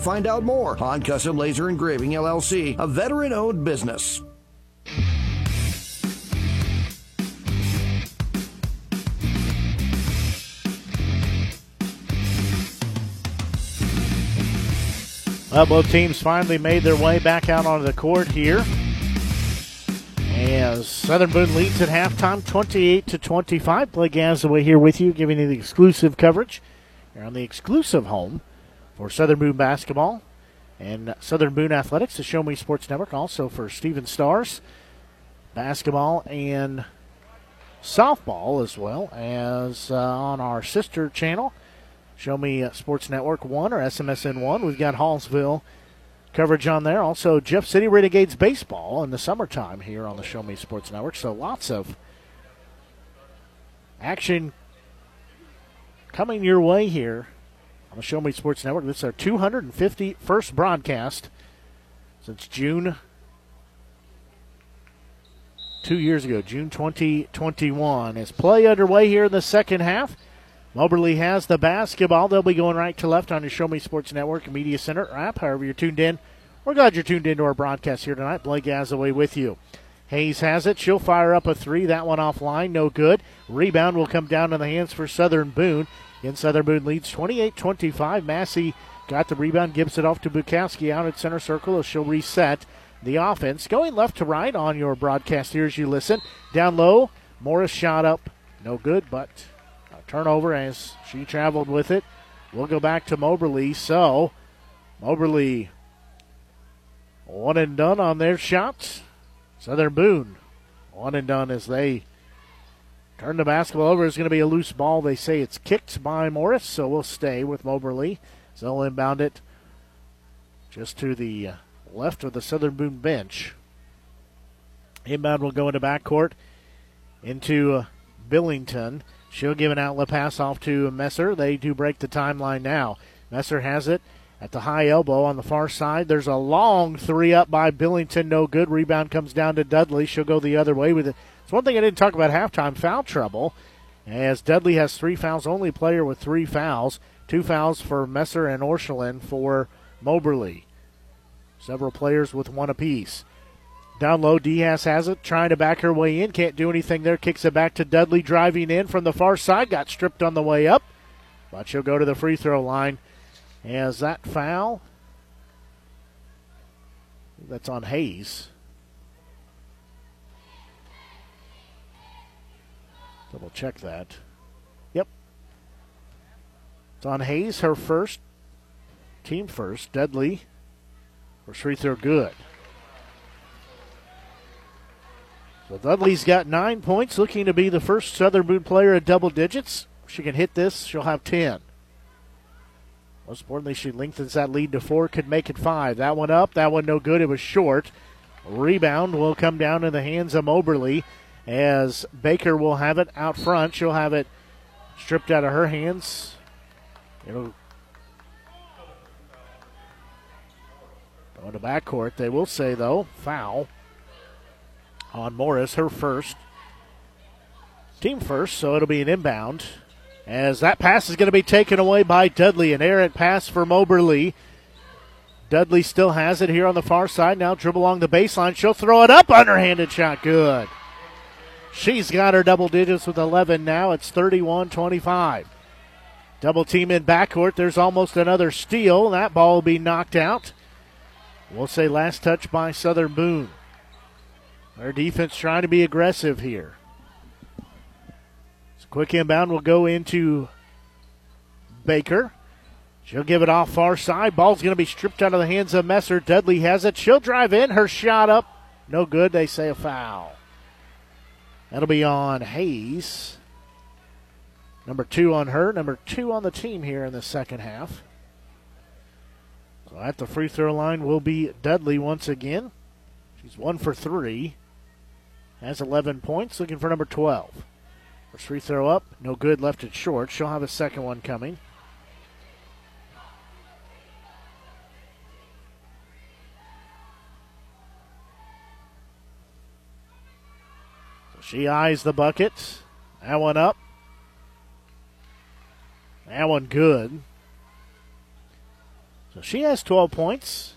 find out more. Han Custom Laser Engraving LLC, a veteran-owned business. Well, both teams finally made their way back out onto the court here, as Southern Boone leads at halftime, 28-25. Blake Gassaway here with you, giving you the exclusive coverage here on the exclusive home for Southern Boone basketball and Southern Boone athletics, the Show Me Sports Network, also for Stephen Stars basketball and softball, as well as on our sister channel, Show Me Sports Network 1 or SMSN 1. We've got Hallsville coverage on there. Also, Jeff City Renegades baseball in the summertime here on the Show Me Sports Network. So lots of action coming your way here on the Show Me Sports Network. This is our 251st broadcast since June, 2 years ago, June 2021. As play underway here in the second half, Moberly has the basketball. They'll be going right to left on your Show Me Sports Network Media Center app. However you're tuned in, we're glad you're tuned in to our broadcast here tonight. Blake Gassaway with you. Hayes has it. She'll fire up a three. That one offline, no good. Rebound will come down to the hands for Southern Boone. Again, Southern Boone leads 28-25. Massey got the rebound, gives it off to Bukowski out at center circle as she'll reset the offense. Going left to right on your broadcast here as you listen. Down low, Morris shot up, no good, but a turnover as she traveled with it. We'll go back to Moberly. So Moberly, one and done on their shots. Southern Boone, one and done as they turn the basketball over. It's going to be a loose ball. They say it's kicked by Morris, so we'll stay with Moberly. So they'll inbound it just to the left of the Southern Boone bench. Inbound will go into backcourt into Billington. She'll give an outlet pass off to Messer. They do break the timeline now. Messer has it at the high elbow on the far side. There's a long three up by Billington. No good. Rebound comes down to Dudley. She'll go the other way with it. One thing I didn't talk about halftime, foul trouble, as Dudley has three fouls, only player with three fouls, two fouls for Messer and Orschelin for Moberly. Several players with one apiece. Down low, DeHass has it, trying to back her way in, can't do anything there, kicks it back to Dudley, driving in from the far side, got stripped on the way up, but she'll go to the free throw line as that foul, that's on Hayes. Double check that. It's on Hayes, her first, team first. Dudley, her free throw good. So Dudley's got 9 points, looking to be the first Southern Boone player at double digits. If she can hit this, she'll have 10. Most importantly, she lengthens that lead to 4, could make it 5. That one up, that one no good, it was short. Rebound will come down in the hands of Moberly as Baker will have it out front. She'll have it stripped out of her hands. It'll go to backcourt. They will say, though, foul on Morris, her first. Team first, so it'll be an inbound. As that pass is going to be taken away by Dudley. An errant pass for Moberly. Dudley still has it here on the far side. Now dribble along the baseline. She'll throw it up. Underhanded shot. Good. She's got her double digits with 11 now. It's 31-25. Double team in backcourt. There's almost another steal. That ball will be knocked out. We'll say last touch by Southern Boone. Their defense trying to be aggressive here. Quick inbound will go into Baker. She'll give it off far side. Ball's going to be stripped out of the hands of Messer. Dudley has it. She'll drive in. Her shot up. No good. They say a foul. That'll be on Hayes. Number 2 on her. Number 2 on the team here in the second half. So at the free throw line will be Dudley once again. She's 1 for 3. Has 11 points. Looking for number 12. First free throw up, no good, left it short. She'll have a second one coming. So she eyes the bucket. That one up. That one good. So she has 12 points.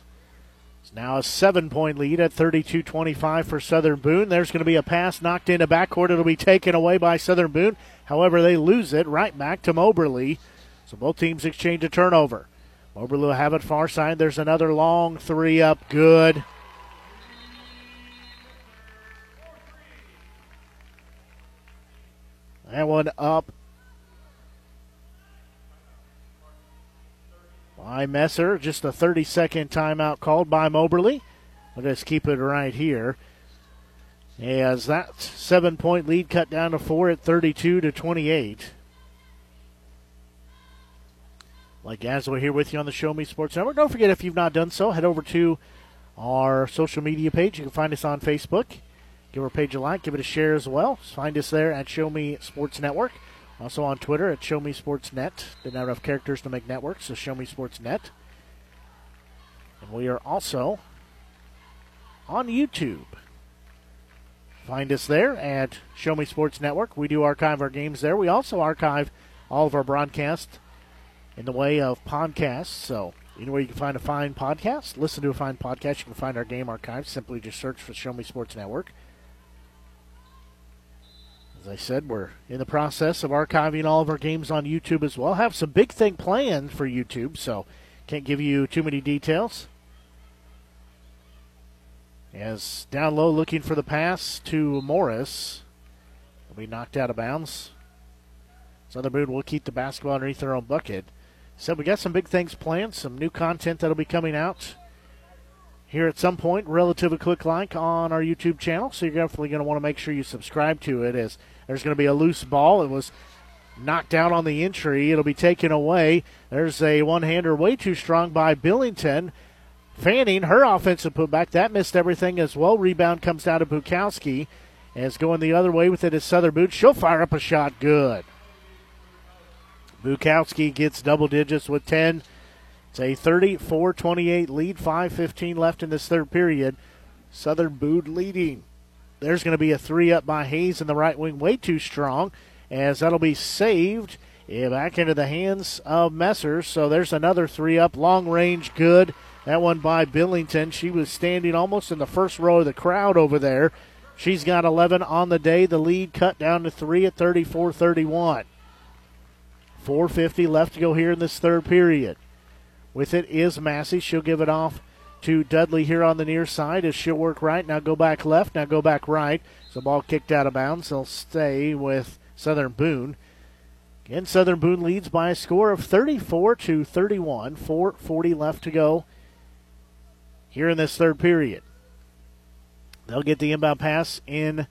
It's now a 7-point lead at 32-25 for Southern Boone. There's going to be a pass knocked into backcourt. It'll be taken away by Southern Boone. However, they lose it right back to Moberly. So both teams exchange a turnover. Moberly will have it far side. There's another long three up. Good. That one up by Messer. Just a 30-second timeout called by Moberly. We'll just keep it right here. As that 7-point lead cut down to 4 at 32-28. Blake Gassaway here with you on the Show Me Sports Network. Don't forget, if you've not done so, head over to our social media page. You can find us on Facebook. Give our page a like. Give it a share as well. Find us there at Show Me Sports Network. Also on Twitter at Show Me Sports Net. Didn't have enough characters to make networks, so Show Me Sports Net. And we are also on YouTube. Find us there at Show Me Sports Network. We do archive our games there. We also archive all of our broadcasts in the way of podcasts. So anywhere you can find a fine podcast, listen to a fine podcast, you can find our game archives. Simply just search for Show Me Sports Network. As I said, we're in the process of archiving all of our games on YouTube as well. Have some big thing planned for YouTube, so can't give you too many details. As down low looking for the pass to Morris. Will be knocked out of bounds. Southern Boone will keep the basketball underneath their own bucket. So we got some big things planned, some new content that will be coming out here at some point, relatively quick like on our YouTube channel. So you're definitely going to want to make sure you subscribe to it, as there's going to be a loose ball. It was knocked down on the entry. It'll be taken away. There's a one-hander way too strong by Billington. Fanning, her offensive putback. That missed everything as well. Rebound comes down to Bukowski. As going the other way with it is Southern Boone. She'll fire up a shot. Good. Bukowski gets double digits with 10. It's a 34-28 lead, 5:15 left in this third period. Southern Boone leading. There's going to be a three up by Hayes in the right wing, way too strong, as that'll be saved back into the hands of Messer. So there's another three up, long range, good. That one by Billington. She was standing almost in the first row of the crowd over there. She's got 11 on the day. The lead cut down to 3 at 34-31. 4:50 left to go here in this third period. With it is Massey. She'll give it off to Dudley here on the near side as she'll work right. Now go back left. Now go back right. So ball kicked out of bounds. They'll stay with Southern Boone. Again, Southern Boone leads by a score of 34-31, 4:40 left to go here in this third period. They'll get the inbound pass in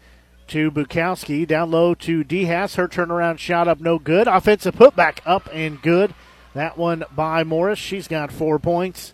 to Bukowski. Down low to DeHass. Her turnaround shot up no good. Offensive putback up and good. That one by Morris. She's got 4 points.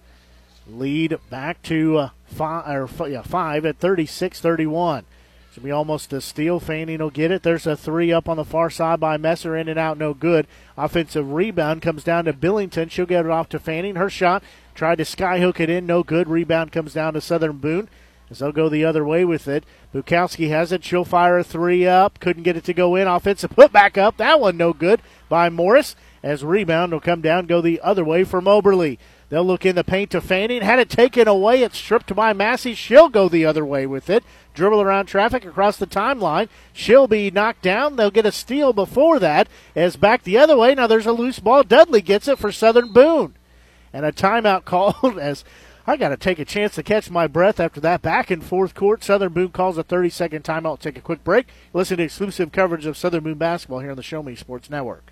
Lead back to five at 36-31. Should be almost a steal. Fanning will get it. There's a three up on the far side by Messer. In and out, no good. Offensive rebound comes down to Billington. She'll get it off to Fanning. Her shot, tried to skyhook it in, no good. Rebound comes down to Southern Boone, as they'll go the other way with it. Bukowski has it. She'll fire a three up. Couldn't get it to go in. Offensive put back up. That one no good by Morris. As rebound will come down, go the other way for Moberly. They'll look in the paint to Fanning. Had it taken away. It's stripped by Massey. She'll go the other way with it. Dribble around traffic across the timeline. She'll be knocked down. They'll get a steal before that. As back the other way. Now there's a loose ball. Dudley gets it for Southern Boone. And a timeout called as... I got to take a chance to catch my breath after that back and forth court. Southern Boone calls a 30-second timeout. We'll take a quick break. Listen to exclusive coverage of Southern Boone basketball here on the Show Me Sports Network.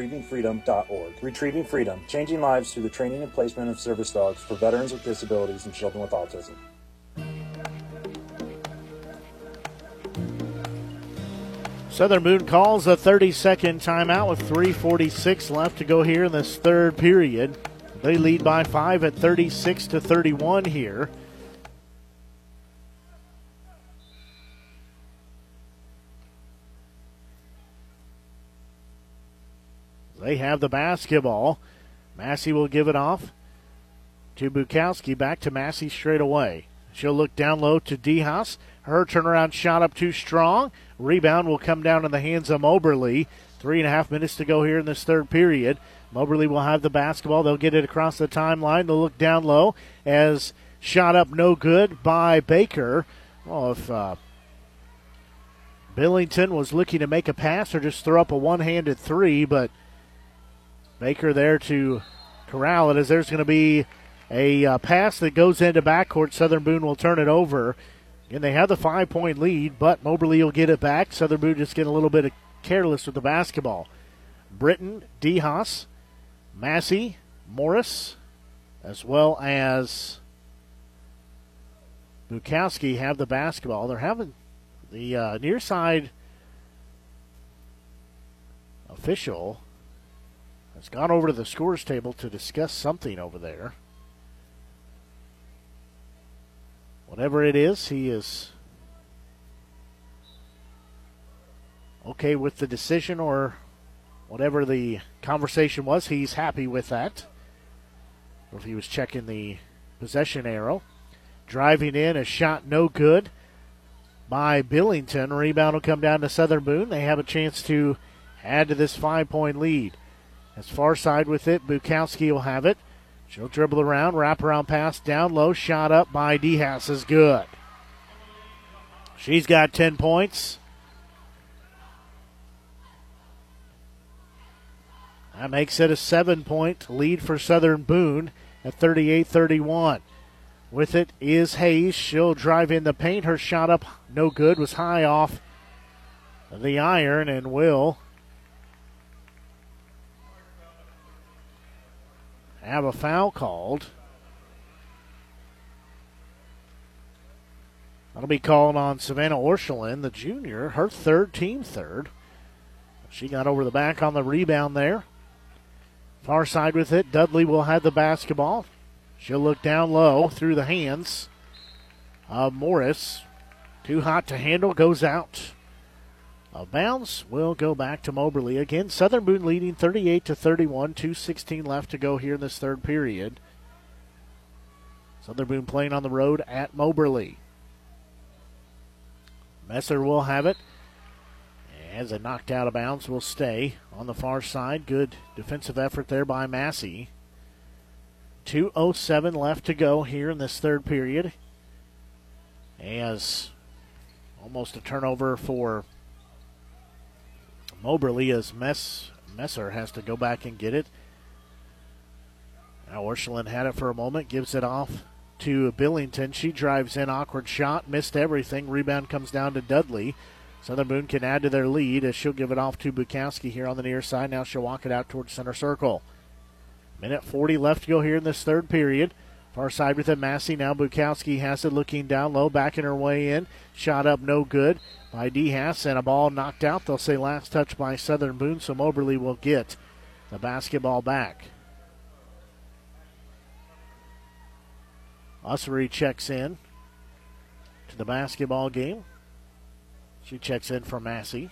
retrievingfreedom.org. Retrieving Freedom, changing lives through the training and placement of service dogs for veterans with disabilities and children with autism. Southern Boone calls a 30-second timeout with 3:46 left to go here in this third period. They lead by 5 at 36-31 here. They have the basketball. Massey will give it off to Bukowski. Back to Massey straight away. She'll look down low to DeHaas. Her turnaround shot up too strong. Rebound will come down in the hands of Moberly. 3.5 minutes to go here in this third period. Moberly will have the basketball. They'll get it across the timeline. They'll look down low as shot up no good by Baker. Well, if Billington was looking to make a pass or just throw up a one-handed three, but Baker there to corral it, as there's going to be a pass that goes into backcourt. Southern Boone will turn it over. And they have the 5-point lead, but Moberly will get it back. Southern Boone just getting a little bit careless with the basketball. Britton, DeHaas, Massey, Morris, as well as Bukowski have the basketball. They're having the near side official has gone over to the scores table to discuss something over there. Whatever it is, he is okay with the decision, or whatever the conversation was, he's happy with that. Or if he was checking the possession arrow. Driving in, a shot no good by Billington. Rebound will come down to Southern Boone. They have a chance to add to this 5-point lead. As far side with it, Bukowski will have it. She'll dribble around, wraparound pass down low, shot up by DeHaas is good. She's got 10 points. That makes it a 7-point lead for Southern Boone at 38-31. With it is Hayes. She'll drive in the paint. Her shot up, no good, was high off the iron and will have a foul called. That'll be called on Savannah Orschelin, the junior, her third, team third. She got over the back on the rebound there. Far side with it. Dudley will have the basketball. She'll look down low through the hands of Morris. Too hot to handle. Goes out of bounds. Will go back to Moberly. Again, Southern Boone leading 38-31. 2:16 left to go here in this third period. Southern Boone playing on the road at Moberly. Messer will have it. As they knocked out of bounds, will stay on the far side. Good defensive effort there by Massey. 2:07 left to go here in this third period. As almost a turnover for Moberly as Messer has to go back and get it. Now Orschelin had it for a moment, gives it off to Billington. She drives in, awkward shot, missed everything. Rebound comes down to Dudley. Southern Boone can add to their lead as she'll give it off to Bukowski here on the near side. Now she'll walk it out towards center circle. Minute 40 left to go here in this third period. Far side with it, Massey. Now Bukowski has it, looking down low, backing her way in. Shot up, no good by DeHass, and a ball knocked out. They'll say last touch by Southern Boone, so Moberly will get the basketball back. Ussery checks in to the basketball game. She checks in for Massey.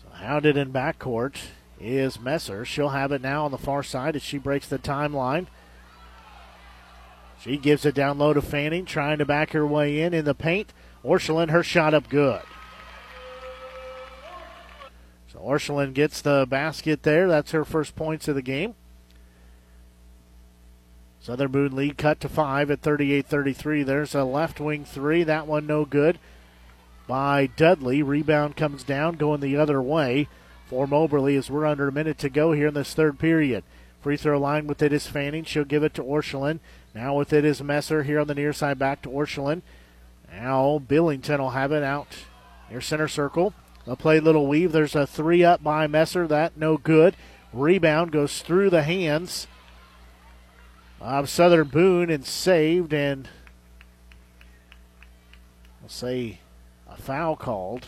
So hounded in backcourt is Messer. She'll have it now on the far side as she breaks the timeline. She gives it down low to Fanning, trying to back her way in the paint. Orschelin, her shot up good. So Orschelin gets the basket there. That's her first points of the game. Southern Boone lead cut to 5 at 38-33. There's a left wing three. That one no good by Dudley. Rebound comes down, going the other way for Moberly as we're under a minute to go here in this third period. Free throw line with it is Fanning. She'll give it to Orschelin. Now with it is Messer here on the near side, back to Orschelin. Now Billington will have it out near center circle. They'll play little weave. There's a three up by Messer. That no good. Rebound goes through the hands of Southern Boone and saved, and we'll say a foul called.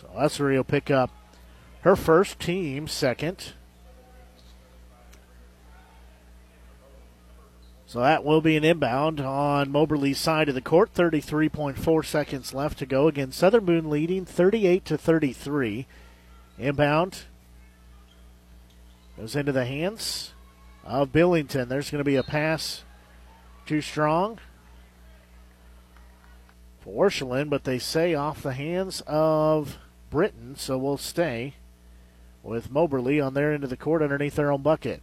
So Ussery will pick up her first, team second. So that will be an inbound on Moberly's side of the court. 33.4 seconds left to go. Again, Southern Boone leading 38-33. Inbound goes into the hands of Billington. There's going to be a pass too strong for Orschelin, but they say off the hands of Britton, so we'll stay with Moberly on their end of the court underneath their own bucket.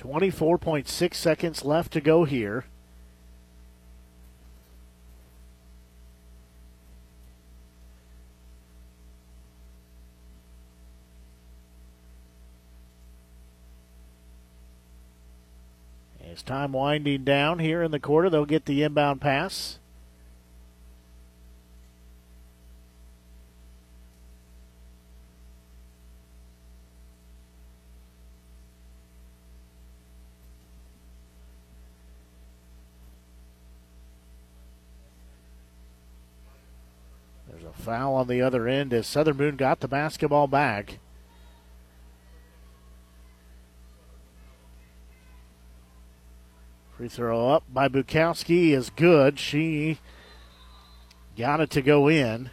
24.6 seconds left to go here. As time winding down here in the quarter, they'll get the inbound pass. There's a foul on the other end as Southern Boone got the basketball back. Free throw up by Bukowski is good. She got it to go in.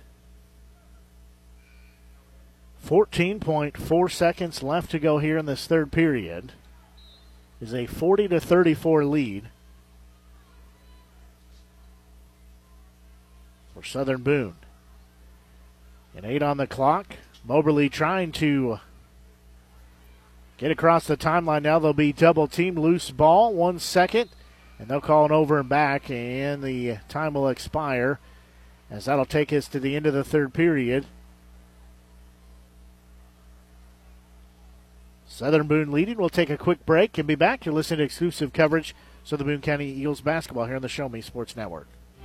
14.4 seconds left to go here in this third period. Is a 40-34 lead for Southern Boone. An 8 on the clock. Moberly trying to get across the timeline now. They'll be double team, loose ball, 1 second. And they'll call an over and back, and the time will expire, as that'll take us to the end of the third period. Southern Boone leading. We'll take a quick break and be back. You're listening to exclusive coverage of Southern Boone County Eagles basketball here on the Show Me Sports Network.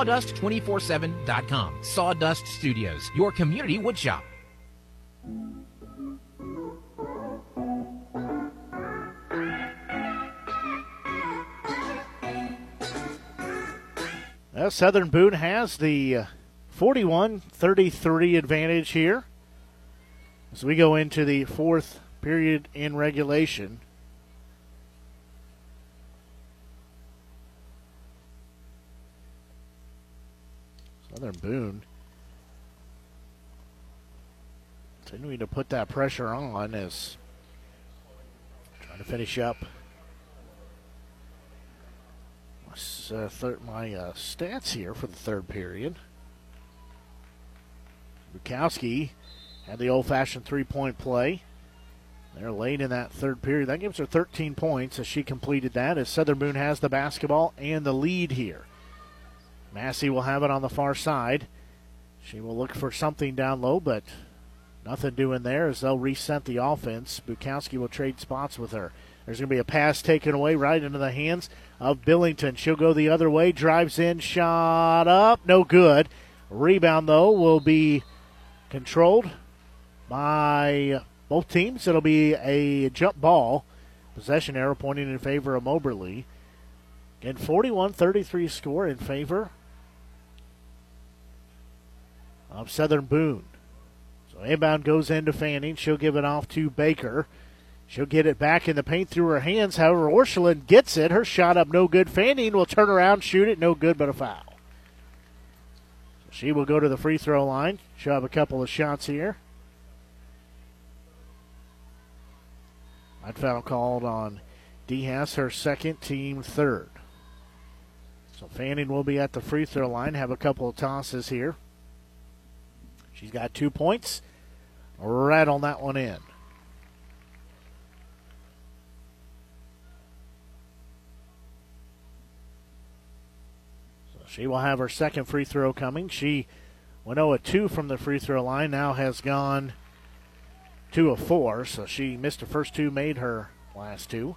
Sawdust247.com. Sawdust Studios, your community woodshop. Well, Southern Boone has the 41-33 advantage here as we go into the fourth period in regulation. Southern Boone continuing to put that pressure on as trying to finish up. My stats here for the third period. Bukowski had the old-fashioned three-point play. They're late in that third period. That gives her 13 points as she completed that, as Southern Boone has the basketball and the lead here. Massey will have it on the far side. She will look for something down low, but nothing doing there as they'll reset the offense. Bukowski will trade spots with her. There's going to be a pass taken away right into the hands of Billington. She'll go the other way, drives in, shot up, no good. Rebound, though, will be controlled by both teams. It'll be a jump ball. Possession arrow pointing in favor of Moberly. Again, 41-33 score in favor of Southern Boone. So inbound goes into Fanning. She'll give it off to Baker. She'll get it back in the paint through her hands. However, Orschelin gets it. Her shot up, no good. Fanning will turn around, shoot it, no good, but a foul. So she will go to the free throw line. She'll have a couple of shots here. That foul called on DeHass, her second, team third. So Fanning will be at the free throw line, have a couple of tosses here. She's got 2 points. Right on that one in. She will have her second free throw coming. She went 0-2 from the free throw line, now has gone 2 of 4, so she missed the first two, made her last two.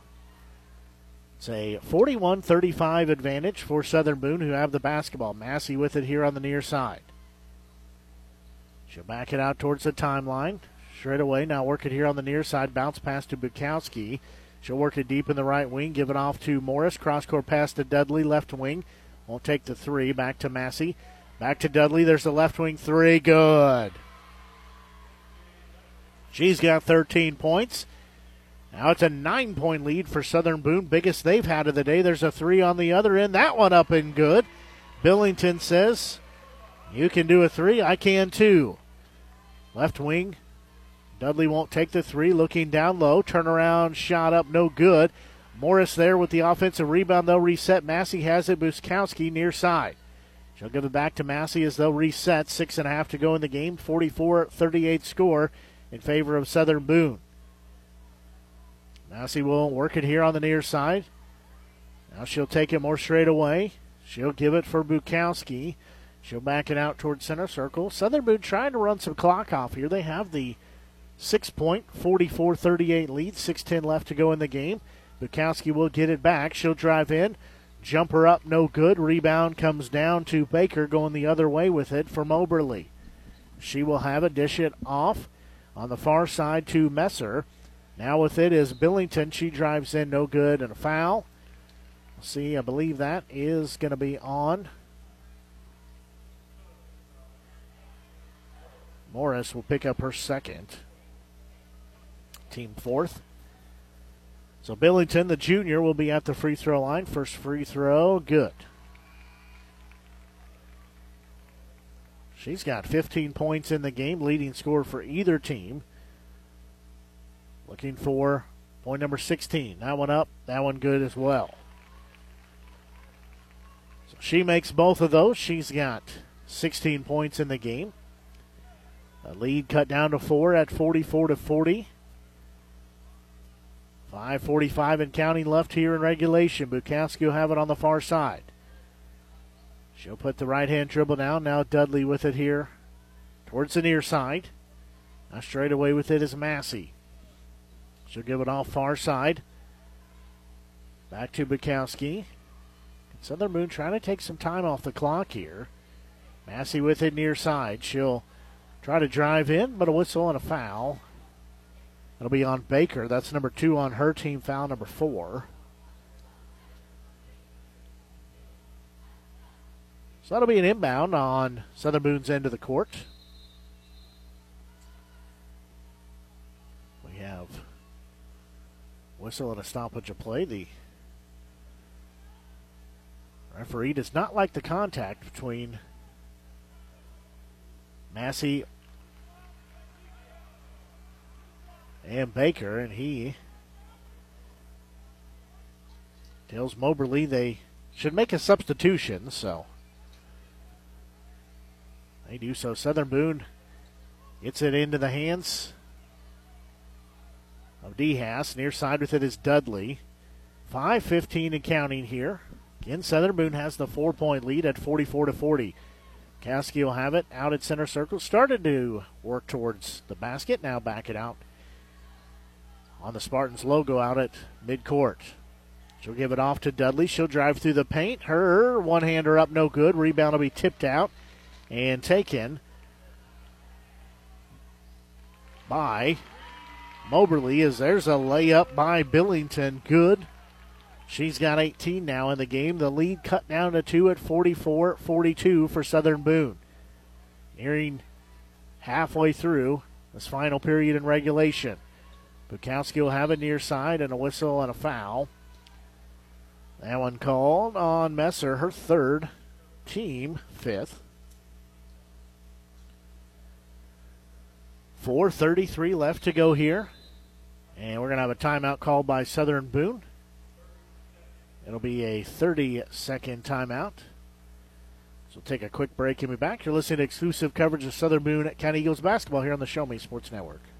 It's a 41-35 advantage for Southern Boone, who have the basketball. Massey with it here on the near side. She'll back it out towards the timeline. Straight away, now work it here on the near side. Bounce pass to Bukowski. She'll work it deep in the right wing, give it off to Morris. Cross-court pass to Dudley, left wing. Won't take the three. Back to Massey. Back to Dudley. There's the left wing three. Good. She's got 13 points. Now it's a 9-point lead for Southern Boone. Biggest they've had of the day. There's a three on the other end. That one up and good. Billington says, you can do a three. I can too. Left wing. Dudley won't take the three. Looking down low. Turnaround shot up. No good. Morris there with the offensive rebound. They'll reset. Massey has it. Bukowski near side. She'll give it back to Massey as they'll reset. 6.5 to go in the game. 44-38 score in favor of Southern Boone. Massey will work it here on the near side. Now she'll take it more straight away. She'll give it for Bukowski. She'll back it out towards center circle. Southern Boone trying to run some clock off here. They have the 6-point, 44-38 lead. 6:10 left to go in the game. Bukowski will get it back. She'll drive in. Jumper up, no good. Rebound comes down to Baker, going the other way with it for Moberly. She will have it. Dish it off on the far side to Messer. Now with it is Billington. She drives in, no good, and a foul. See, I believe that is going to be on. Morris will pick up her second. Team fourth. So Billington, the junior, will be at the free throw line. First free throw, good. She's got 15 points in the game, leading scorer for either team. Looking for point number 16. That one up, that one good as well. So she makes both of those. She's got 16 points in the game. A lead cut down to 4 at 44-40. 5:45 and counting left here in regulation. Bukowski will have it on the far side. She'll put the right-hand dribble down. Now Dudley with it here towards the near side. Now straight away with it is Massey. She'll give it off far side. Back to Bukowski. Southern Boone trying to take some time off the clock here. Massey with it near side. She'll try to drive in, but a whistle and a foul. It'll be on Baker. That's number 2 on her team, foul number 4. So that'll be an inbound on Southern Boone's end of the court. We have whistle and a stoppage of play. The referee does not like the contact between Massey and Baker, and he tells Moberly they should make a substitution, so they do so. Southern Boone gets it into the hands of DeHass. Near side with it is Dudley. 5:15 and counting here. Again, Southern Boone has the 4-point lead at 44-40. Kasky will have it out at center circle. Started to work towards the basket. Now back it out on the Spartans logo out at midcourt. She'll give it off to Dudley. She'll drive through the paint. Her one-hander up, no good. Rebound will be tipped out and taken by Moberly as there's a layup by Billington. Good. She's got 18 now in the game. The lead cut down to 2 at 44-42 for Southern Boone. Nearing halfway through this final period in regulation. Bukowski will have a near side and a whistle and a foul. That one called on Messer, her third, team fifth. 4:33 left to go here. And we're going to have a timeout called by Southern Boone. It'll be a 30-second timeout. So we'll take a quick break and be back. You're listening to exclusive coverage of Southern Boone County Eagles basketball here on the Show Me Sports Network.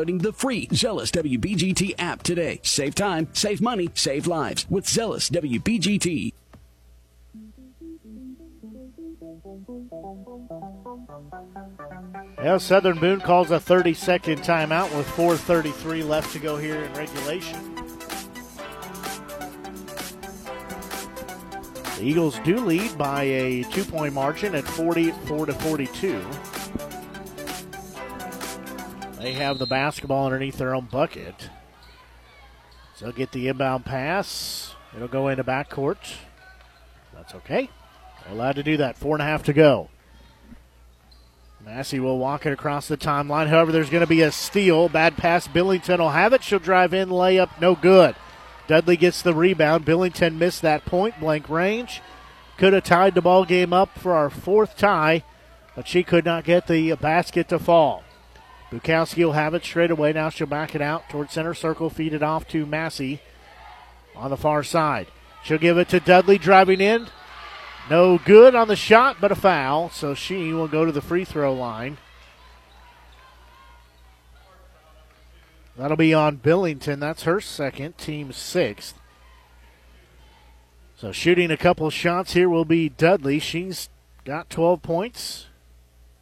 the free Zealous WBGT app today. Save time, save money, save lives with Zealous WBGT. Well, Southern Boone calls a 30-second timeout with 4:33 left to go here in regulation. The Eagles do lead by a 2-point margin at 44-42. They have the basketball underneath their own bucket. So they'll get the inbound pass. It'll go into backcourt. That's okay. They're allowed to do that. 4.5 to go. Massey will walk it across the timeline. However, there's going to be a steal. Bad pass. Billington will have it. She'll drive in. Layup no good. Dudley gets the rebound. Billington missed that point blank range. Could have tied the ball game up for our fourth tie, but she could not get the basket to fall. Bukowski will have it straight away. Now she'll back it out towards center circle. Feed it off to Massey on the far side. She'll give it to Dudley driving in. No good on the shot, but a foul. So she will go to the free throw line. That'll be on Billington. That's her second, team sixth. So shooting a couple shots here will be Dudley. She's got 12 points.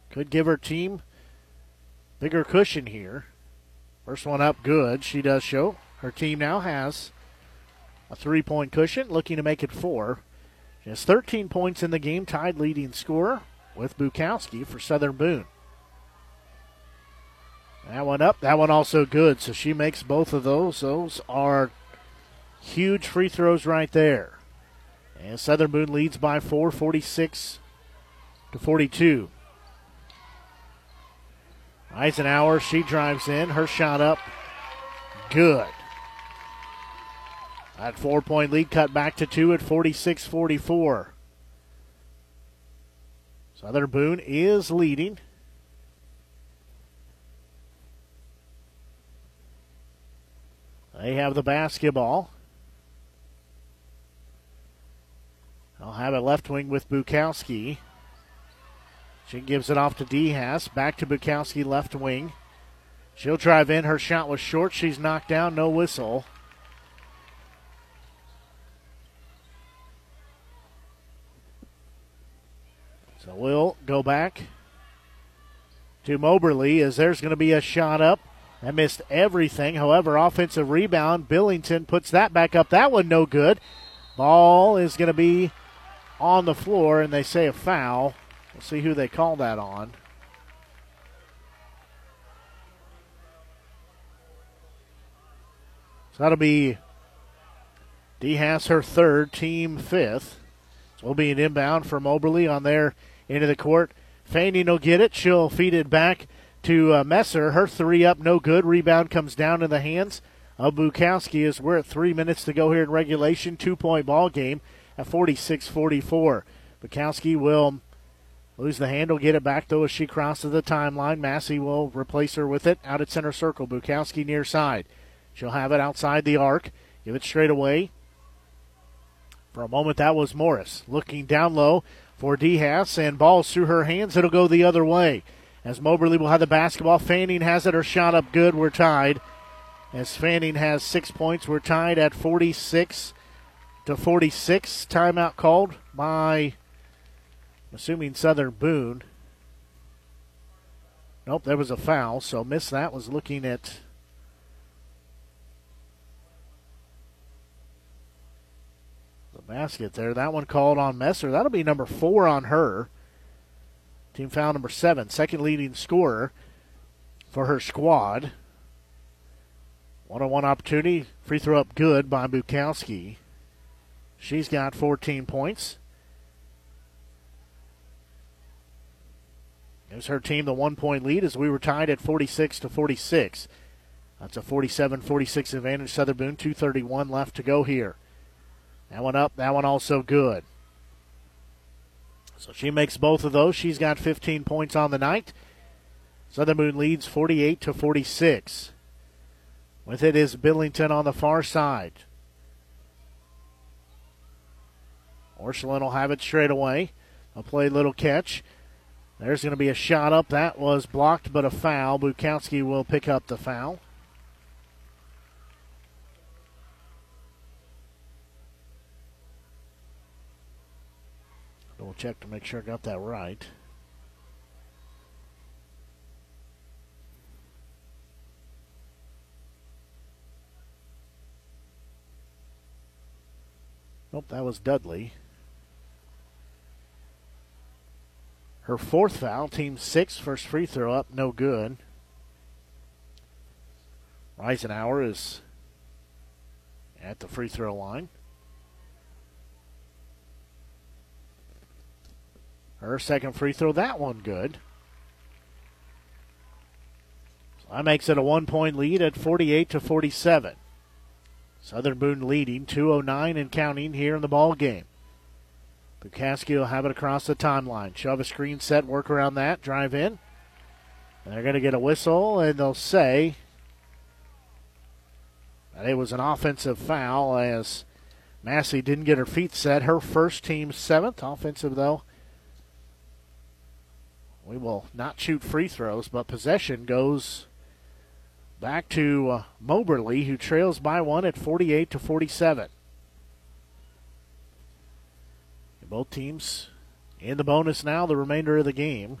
Could give her team bigger cushion here. First one up, good. She does show. Her team now has a 3-point cushion, looking to make it 4. She has 13 points in the game, tied leading scorer with Bukowski for Southern Boone. That one up, that one also good. So she makes both of those. Those are huge free throws right there. And Southern Boone leads by 4, 46-42. Eisenhower, she drives in. Her shot up, good. That 4-point lead cut back to 2 at 46-44. Southern Boone is leading. They have the basketball. They'll have it left wing with Bukowski. She gives it off to DeHass. Back to Bukowski, left wing. She'll drive in. Her shot was short. She's knocked down. No whistle. So will go back to Moberly as there's going to be a shot up. That missed everything. However, offensive rebound. Billington puts that back up. That one no good. Ball is going to be on the floor, and they say a foul. We'll see who they call that on. So that'll be DeHass, her third, team fifth. So it'll be an inbound for Moberly on their end of the court. Fanning will get it. She'll feed it back to Messer. Her three up, no good. Rebound comes down to the hands of Bukowski as we're at 3 minutes to go here in regulation. 2-point ball game at 46-44. Bukowski will lose the handle, get it back, though, as she crosses the timeline. Massey will replace her with it out at center circle. Bukowski near side. She'll have it outside the arc. Give it straight away. For a moment, that was Morris looking down low for DeHass, and ball's through her hands. It'll go the other way as Moberly will have the basketball. Fanning has it. Her shot up good. We're tied. As Fanning has 6 points, we're tied at 46-46. Timeout called by, I'm assuming, Southern Boone. Nope, there was a foul, so missed that. Was looking at the basket there. That one called on Messer. That'll be number 4 on her. Team foul number 7, second leading scorer for her squad. 1-on-1 opportunity. Free throw up good by Bukowski. She's got 14 points. Gives her team the 1-point lead as we were tied at 46-46. That's a 47-46 advantage. Southern Boone, 2:31 left to go here. That one up. That one also good. So she makes both of those. She's got 15 points on the night. Southern Boone leads 48-46. With it is Billington on the far side. Orschelin will have it straight away. A play, little catch. There's going to be a shot up. That was blocked, but a foul. Bukowski will pick up the foul. Double check to make sure I got that right. Nope, that was Dudley. Her 4th foul, team 6, first free throw up, no good. Reisenauer is at the free throw line. Her 2nd free throw, that one good. So that makes it a 1-point lead at 48-47. Southern Boone leading 2:09 and counting here in the ball game. Bukowski will have it across the timeline. Shove a screen set, work around that, drive in. And they're going to get a whistle, and they'll say that it was an offensive foul as Massey didn't get her feet set. Her first, team 7th. Offensive, though. We will not shoot free throws, but possession goes back to Moberly, who trails by one at 48-47. And both teams in the bonus now, the remainder of the game.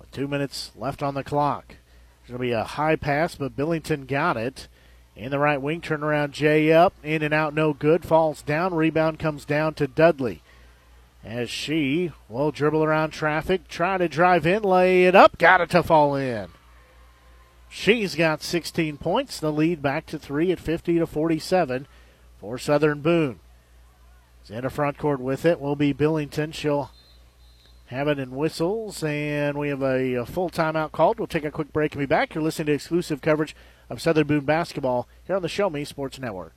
With 2 minutes left on the clock. There's going to be a high pass, but Billington got it. In the right wing, turnaround Jay up. In and out, no good. Falls down. Rebound comes down to Dudley. As she will dribble around traffic, try to drive in, lay it up. Got it to fall in. She's got 16 points. The lead back to 3 at 50-47 for Southern Boone. In the front court with it will be Billington. She'll have it in whistles, and we have a full timeout called. We'll take a quick break and be back. You're listening to exclusive coverage of Southern Boone basketball here on the Show Me Sports Network.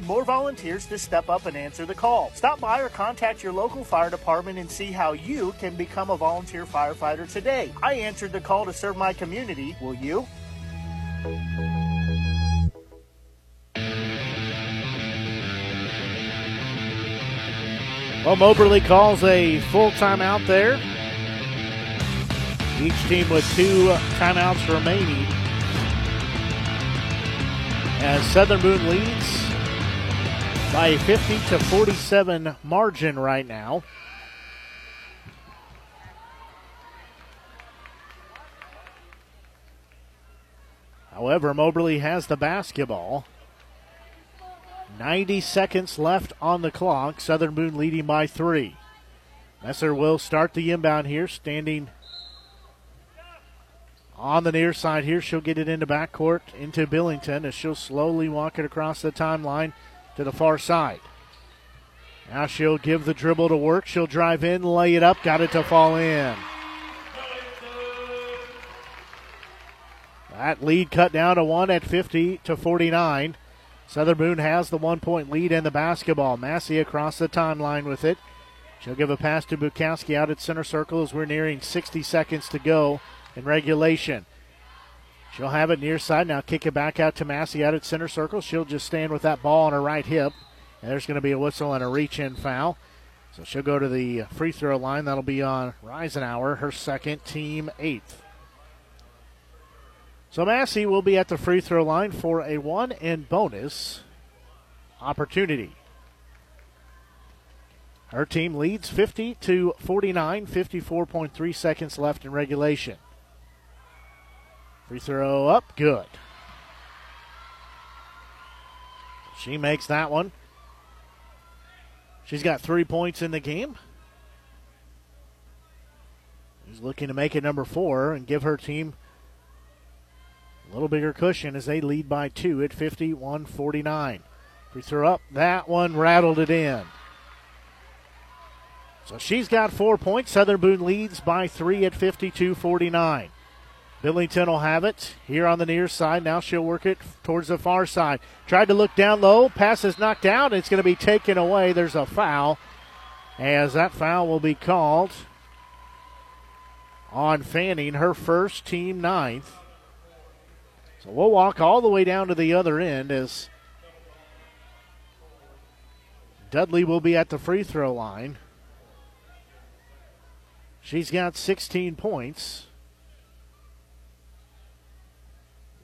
need more volunteers to step up and answer the call. Stop by or contact your local fire department and see how you can become a volunteer firefighter today. I answered the call to serve my community. Will you? Well, Moberly calls a full timeout there. Each team with two timeouts remaining. As Southern Boone leads by a 50-47 margin right now. However, Moberly has the basketball. 90 seconds left on the clock. Southern Boone leading by 3. Messer will start the inbound here, standing on the near side here. She'll get it into backcourt, into Billington, as she'll slowly walk it across the timeline to the far side. Now she'll give the dribble to work. She'll drive in, lay it up, got it to fall in. That lead cut down to 1 at 50-49. Southern Boone has the 1-point lead and the basketball. Massey across the timeline with it. She'll give a pass to Bukowski out at center circle as we're nearing 60 seconds to go in regulation. She'll have it near side. Now kick it back out to Massey out at center circle. She'll just stand with that ball on her right hip. And there's going to be a whistle and a reach-in foul. So she'll go to the free throw line. That'll be on Reisenauer, her second, team 8th. So Massey will be at the free throw line for a one and bonus opportunity. Her team leads 50-49, 54.3 seconds left in regulation. Free throw up, good. She makes that one. She's got 3 points in the game. She's looking to make it number 4 and give her team a little bigger cushion as they lead by 2 at 51-49. Free throw up. That one rattled it in. So she's got 4 points. Southern Boone leads by 3 at 52-49. Billington will have it here on the near side. Now she'll work it towards the far side. Tried to look down low. Pass is knocked down. It's going to be taken away. There's a foul, as that foul will be called on Fanning, her first, team 9th. So we'll walk all the way down to the other end as Dudley will be at the free throw line. She's got 16 points.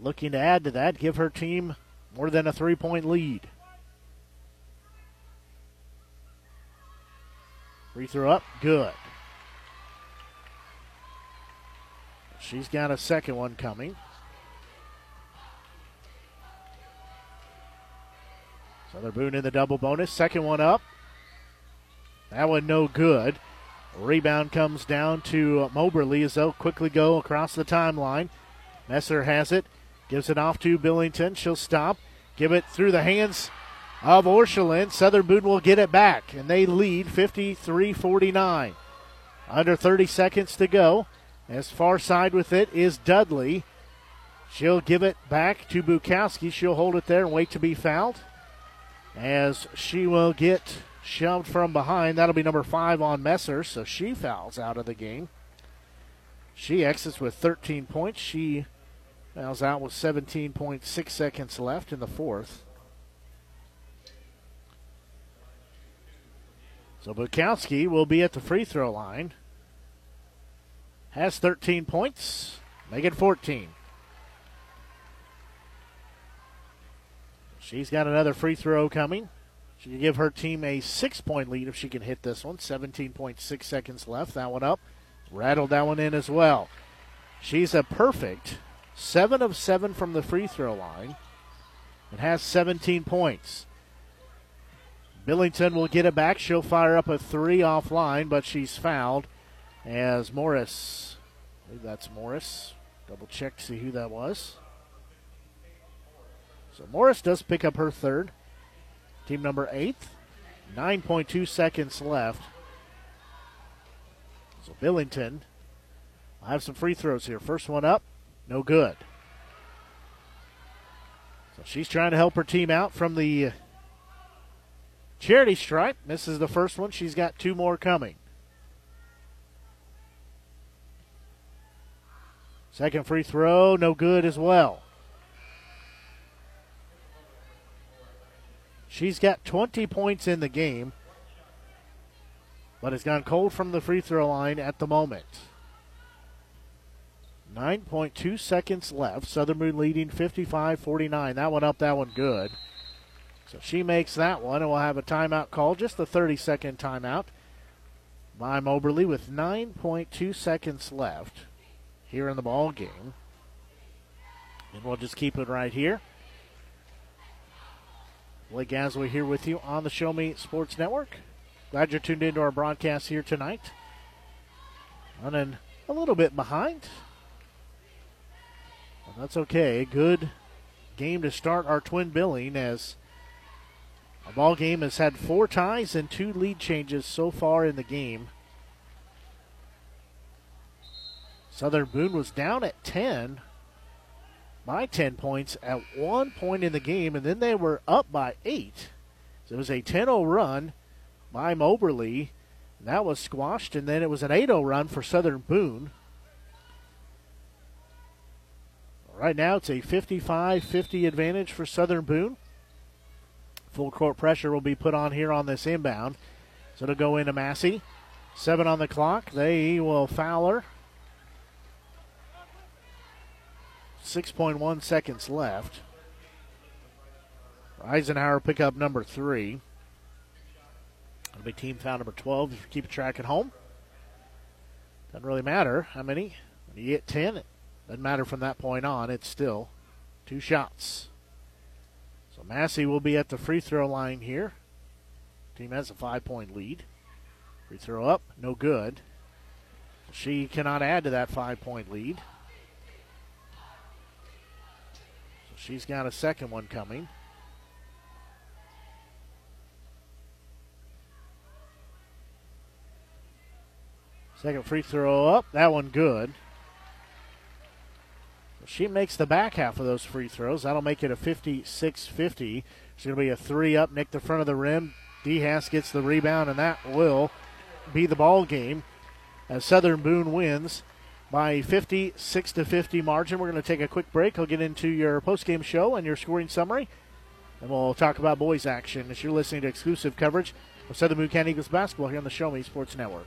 Looking to add to that, give her team more than a 3-point lead. Free throw up, good. She's got a second one coming. Southern Boone in the double bonus. Second one up. That one no good. Rebound comes down to Moberly as they'll quickly go across the timeline. Messer has it. Gives it off to Billington. She'll stop. Give it through the hands of Orschelin. Southern Boone will get it back, and they lead 53-49. Under 30 seconds to go. As far side with it is Dudley. She'll give it back to Bukowski. She'll hold it there and wait to be fouled, as she will get shoved from behind. That'll be number 5 on Messer, so she fouls out of the game. She exits with 13 points. She fouls out with 17.6 seconds left in the fourth. So Bukowski will be at the free throw line. Has 13 points. Make it 14. She's got another free throw coming. She can give her team a 6-point lead if she can hit this one. 17.6 seconds left. That one up. Rattled that one in as well. She's a perfect 7 of 7 from the free throw line and has 17 points. Billington will get it back. She'll fire up a 3 offline, but she's fouled as Morris. I believe that's Morris. Double check to see who that was. So Morris does pick up her third, team number 8th, 9.2 seconds left. So Billington will have some free throws here. First one up, no good. So she's trying to help her team out from the Charity Stripe misses the first one. She's got two more coming. Second free throw, no good as well. She's got 20 points in the game, but it's gone cold from the free throw line at the moment. 9.2 seconds left. Southern Boone leading 55-49. That one up, that one good. So she makes that one, and we'll have a timeout call, just the 30-second timeout by Moberly with 9.2 seconds left here in the ball game. And we'll just keep it right here. Blake Gassaway here with you on the Show Me Sports Network. Glad you're tuned into our broadcast here tonight. Running a little bit behind. Well, that's okay. Good game to start our twin billing, as a ball game has had four ties and two lead changes so far in the game. Southern Boone was down at 10 by 10 points at one point in the game, and then they were up by 8. So it was a 10-0 run by Moberly. And that was squashed, and then it was an 8-0 run for Southern Boone. Right now it's a 55-50 advantage for Southern Boone. Full court pressure will be put on here on this inbound. So it'll go into Massey. 7 on the clock. They will foul her. 6.1 seconds left. Eisenhower pick up number 3. It'll be team foul number 12 if you keep track at home. Doesn't really matter how many. When you get 10, it doesn't matter from that point on. It's still two shots. So Massey will be at the free throw line here. Team has a 5-point lead. Free throw up, no good. She cannot add to that 5-point lead. She's got a second one coming. Second free throw up. That one good. She makes the back half of those free throws. That'll make it a 56-50. It's going to be a 3 up. Nick the front of the rim. DeHass gets the rebound, and that will be the ball game as Southern Boone wins by a 56-50 margin. We're going to take a quick break. I'll get into your post-game show and your scoring summary, and we'll talk about boys action as you're listening to exclusive coverage of Southern Boone County Eagles basketball here on the Show Me Sports Network.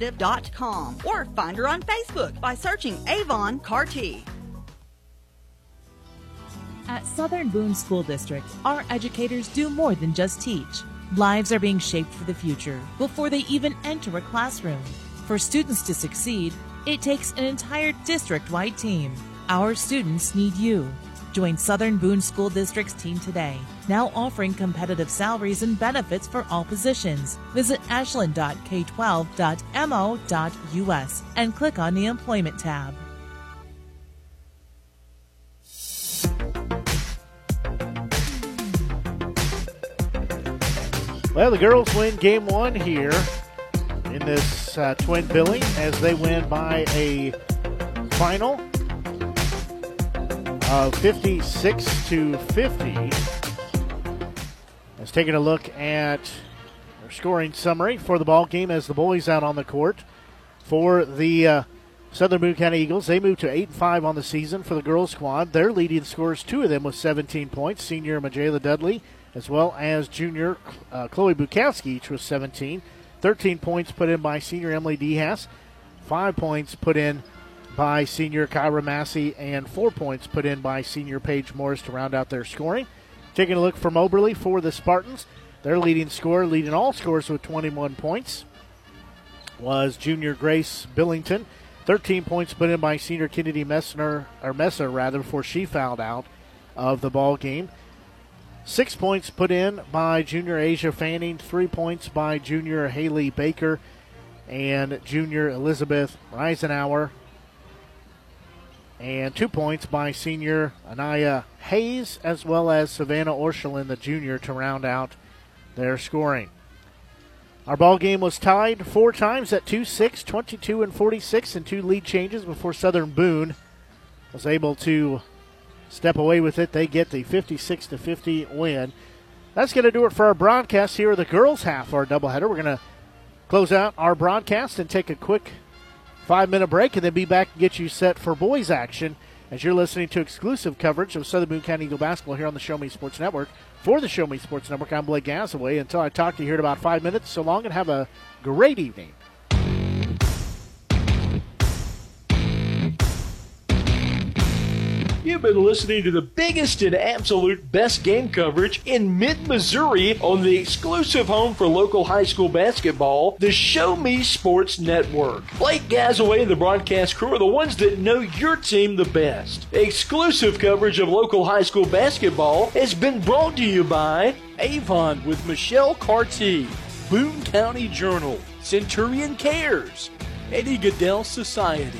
or find her on Facebook by searching Avon Carty. At Southern Boone School District, our educators do more than just teach. Lives are being shaped for the future before they even enter a classroom. For students to succeed, it takes an entire district-wide team. Our students need you. Join Southern Boone School District's team today, now offering competitive salaries and benefits for all positions. Visit ashland.k12.mo.us and click on the Employment tab. Well, the girls win game one here in this twin billing as they win by a final of 56-50. Let's take a look at our scoring summary for the ball game as the boys out on the court for the Southern Boone County Eagles. They move to 8-5 on the season for the girls squad. Their leading scorers, two of them with 17 points, senior Majela Dudley as well as junior Chloe Bukowski, each with 17. 13 points put in by senior Emily DeHass, 5 points put in by senior Kyra Massey, and 4 points put in by senior Paige Morris to round out their scoring. Taking a look from Moberly for the Spartans, their leading scorer, leading all scorers with 21 points, was junior Grace Billington. 13 points put in by senior Kennedy Messer, before she fouled out of the ball game. 6 points put in by junior Asia Fanning, 3 points by junior Haley Baker and junior Elizabeth Reisenauer, and 2 points by senior Aniyah Hayes, as well as Savannah Orschelin, the junior, to round out their scoring. Our ball game was tied four times at 2-6, 22 and 46, and two lead changes before Southern Boone was able to step away with it. They get the 56-50 win. That's going to do it for our broadcast here. The girls' half of our doubleheader. We're going to close out our broadcast and take a quick 5-minute break, and then be back and get you set for boys' action as you're listening to exclusive coverage of Southern Boone County Eagle basketball here on the Show Me Sports Network. For the Show Me Sports Network, I'm Blake Gassaway. Until I talk to you here in about 5 minutes, so long and have a great evening. You've been listening to the biggest and absolute best game coverage in mid-Missouri on the exclusive home for local high school basketball, the Show Me Sports Network. Blake Gassaway and the broadcast crew are the ones that know your team the best. Exclusive coverage of local high school basketball has been brought to you by Avon with Michelle Carty, Boone County Journal, Centurion Cares, Eddie Gaedel Society,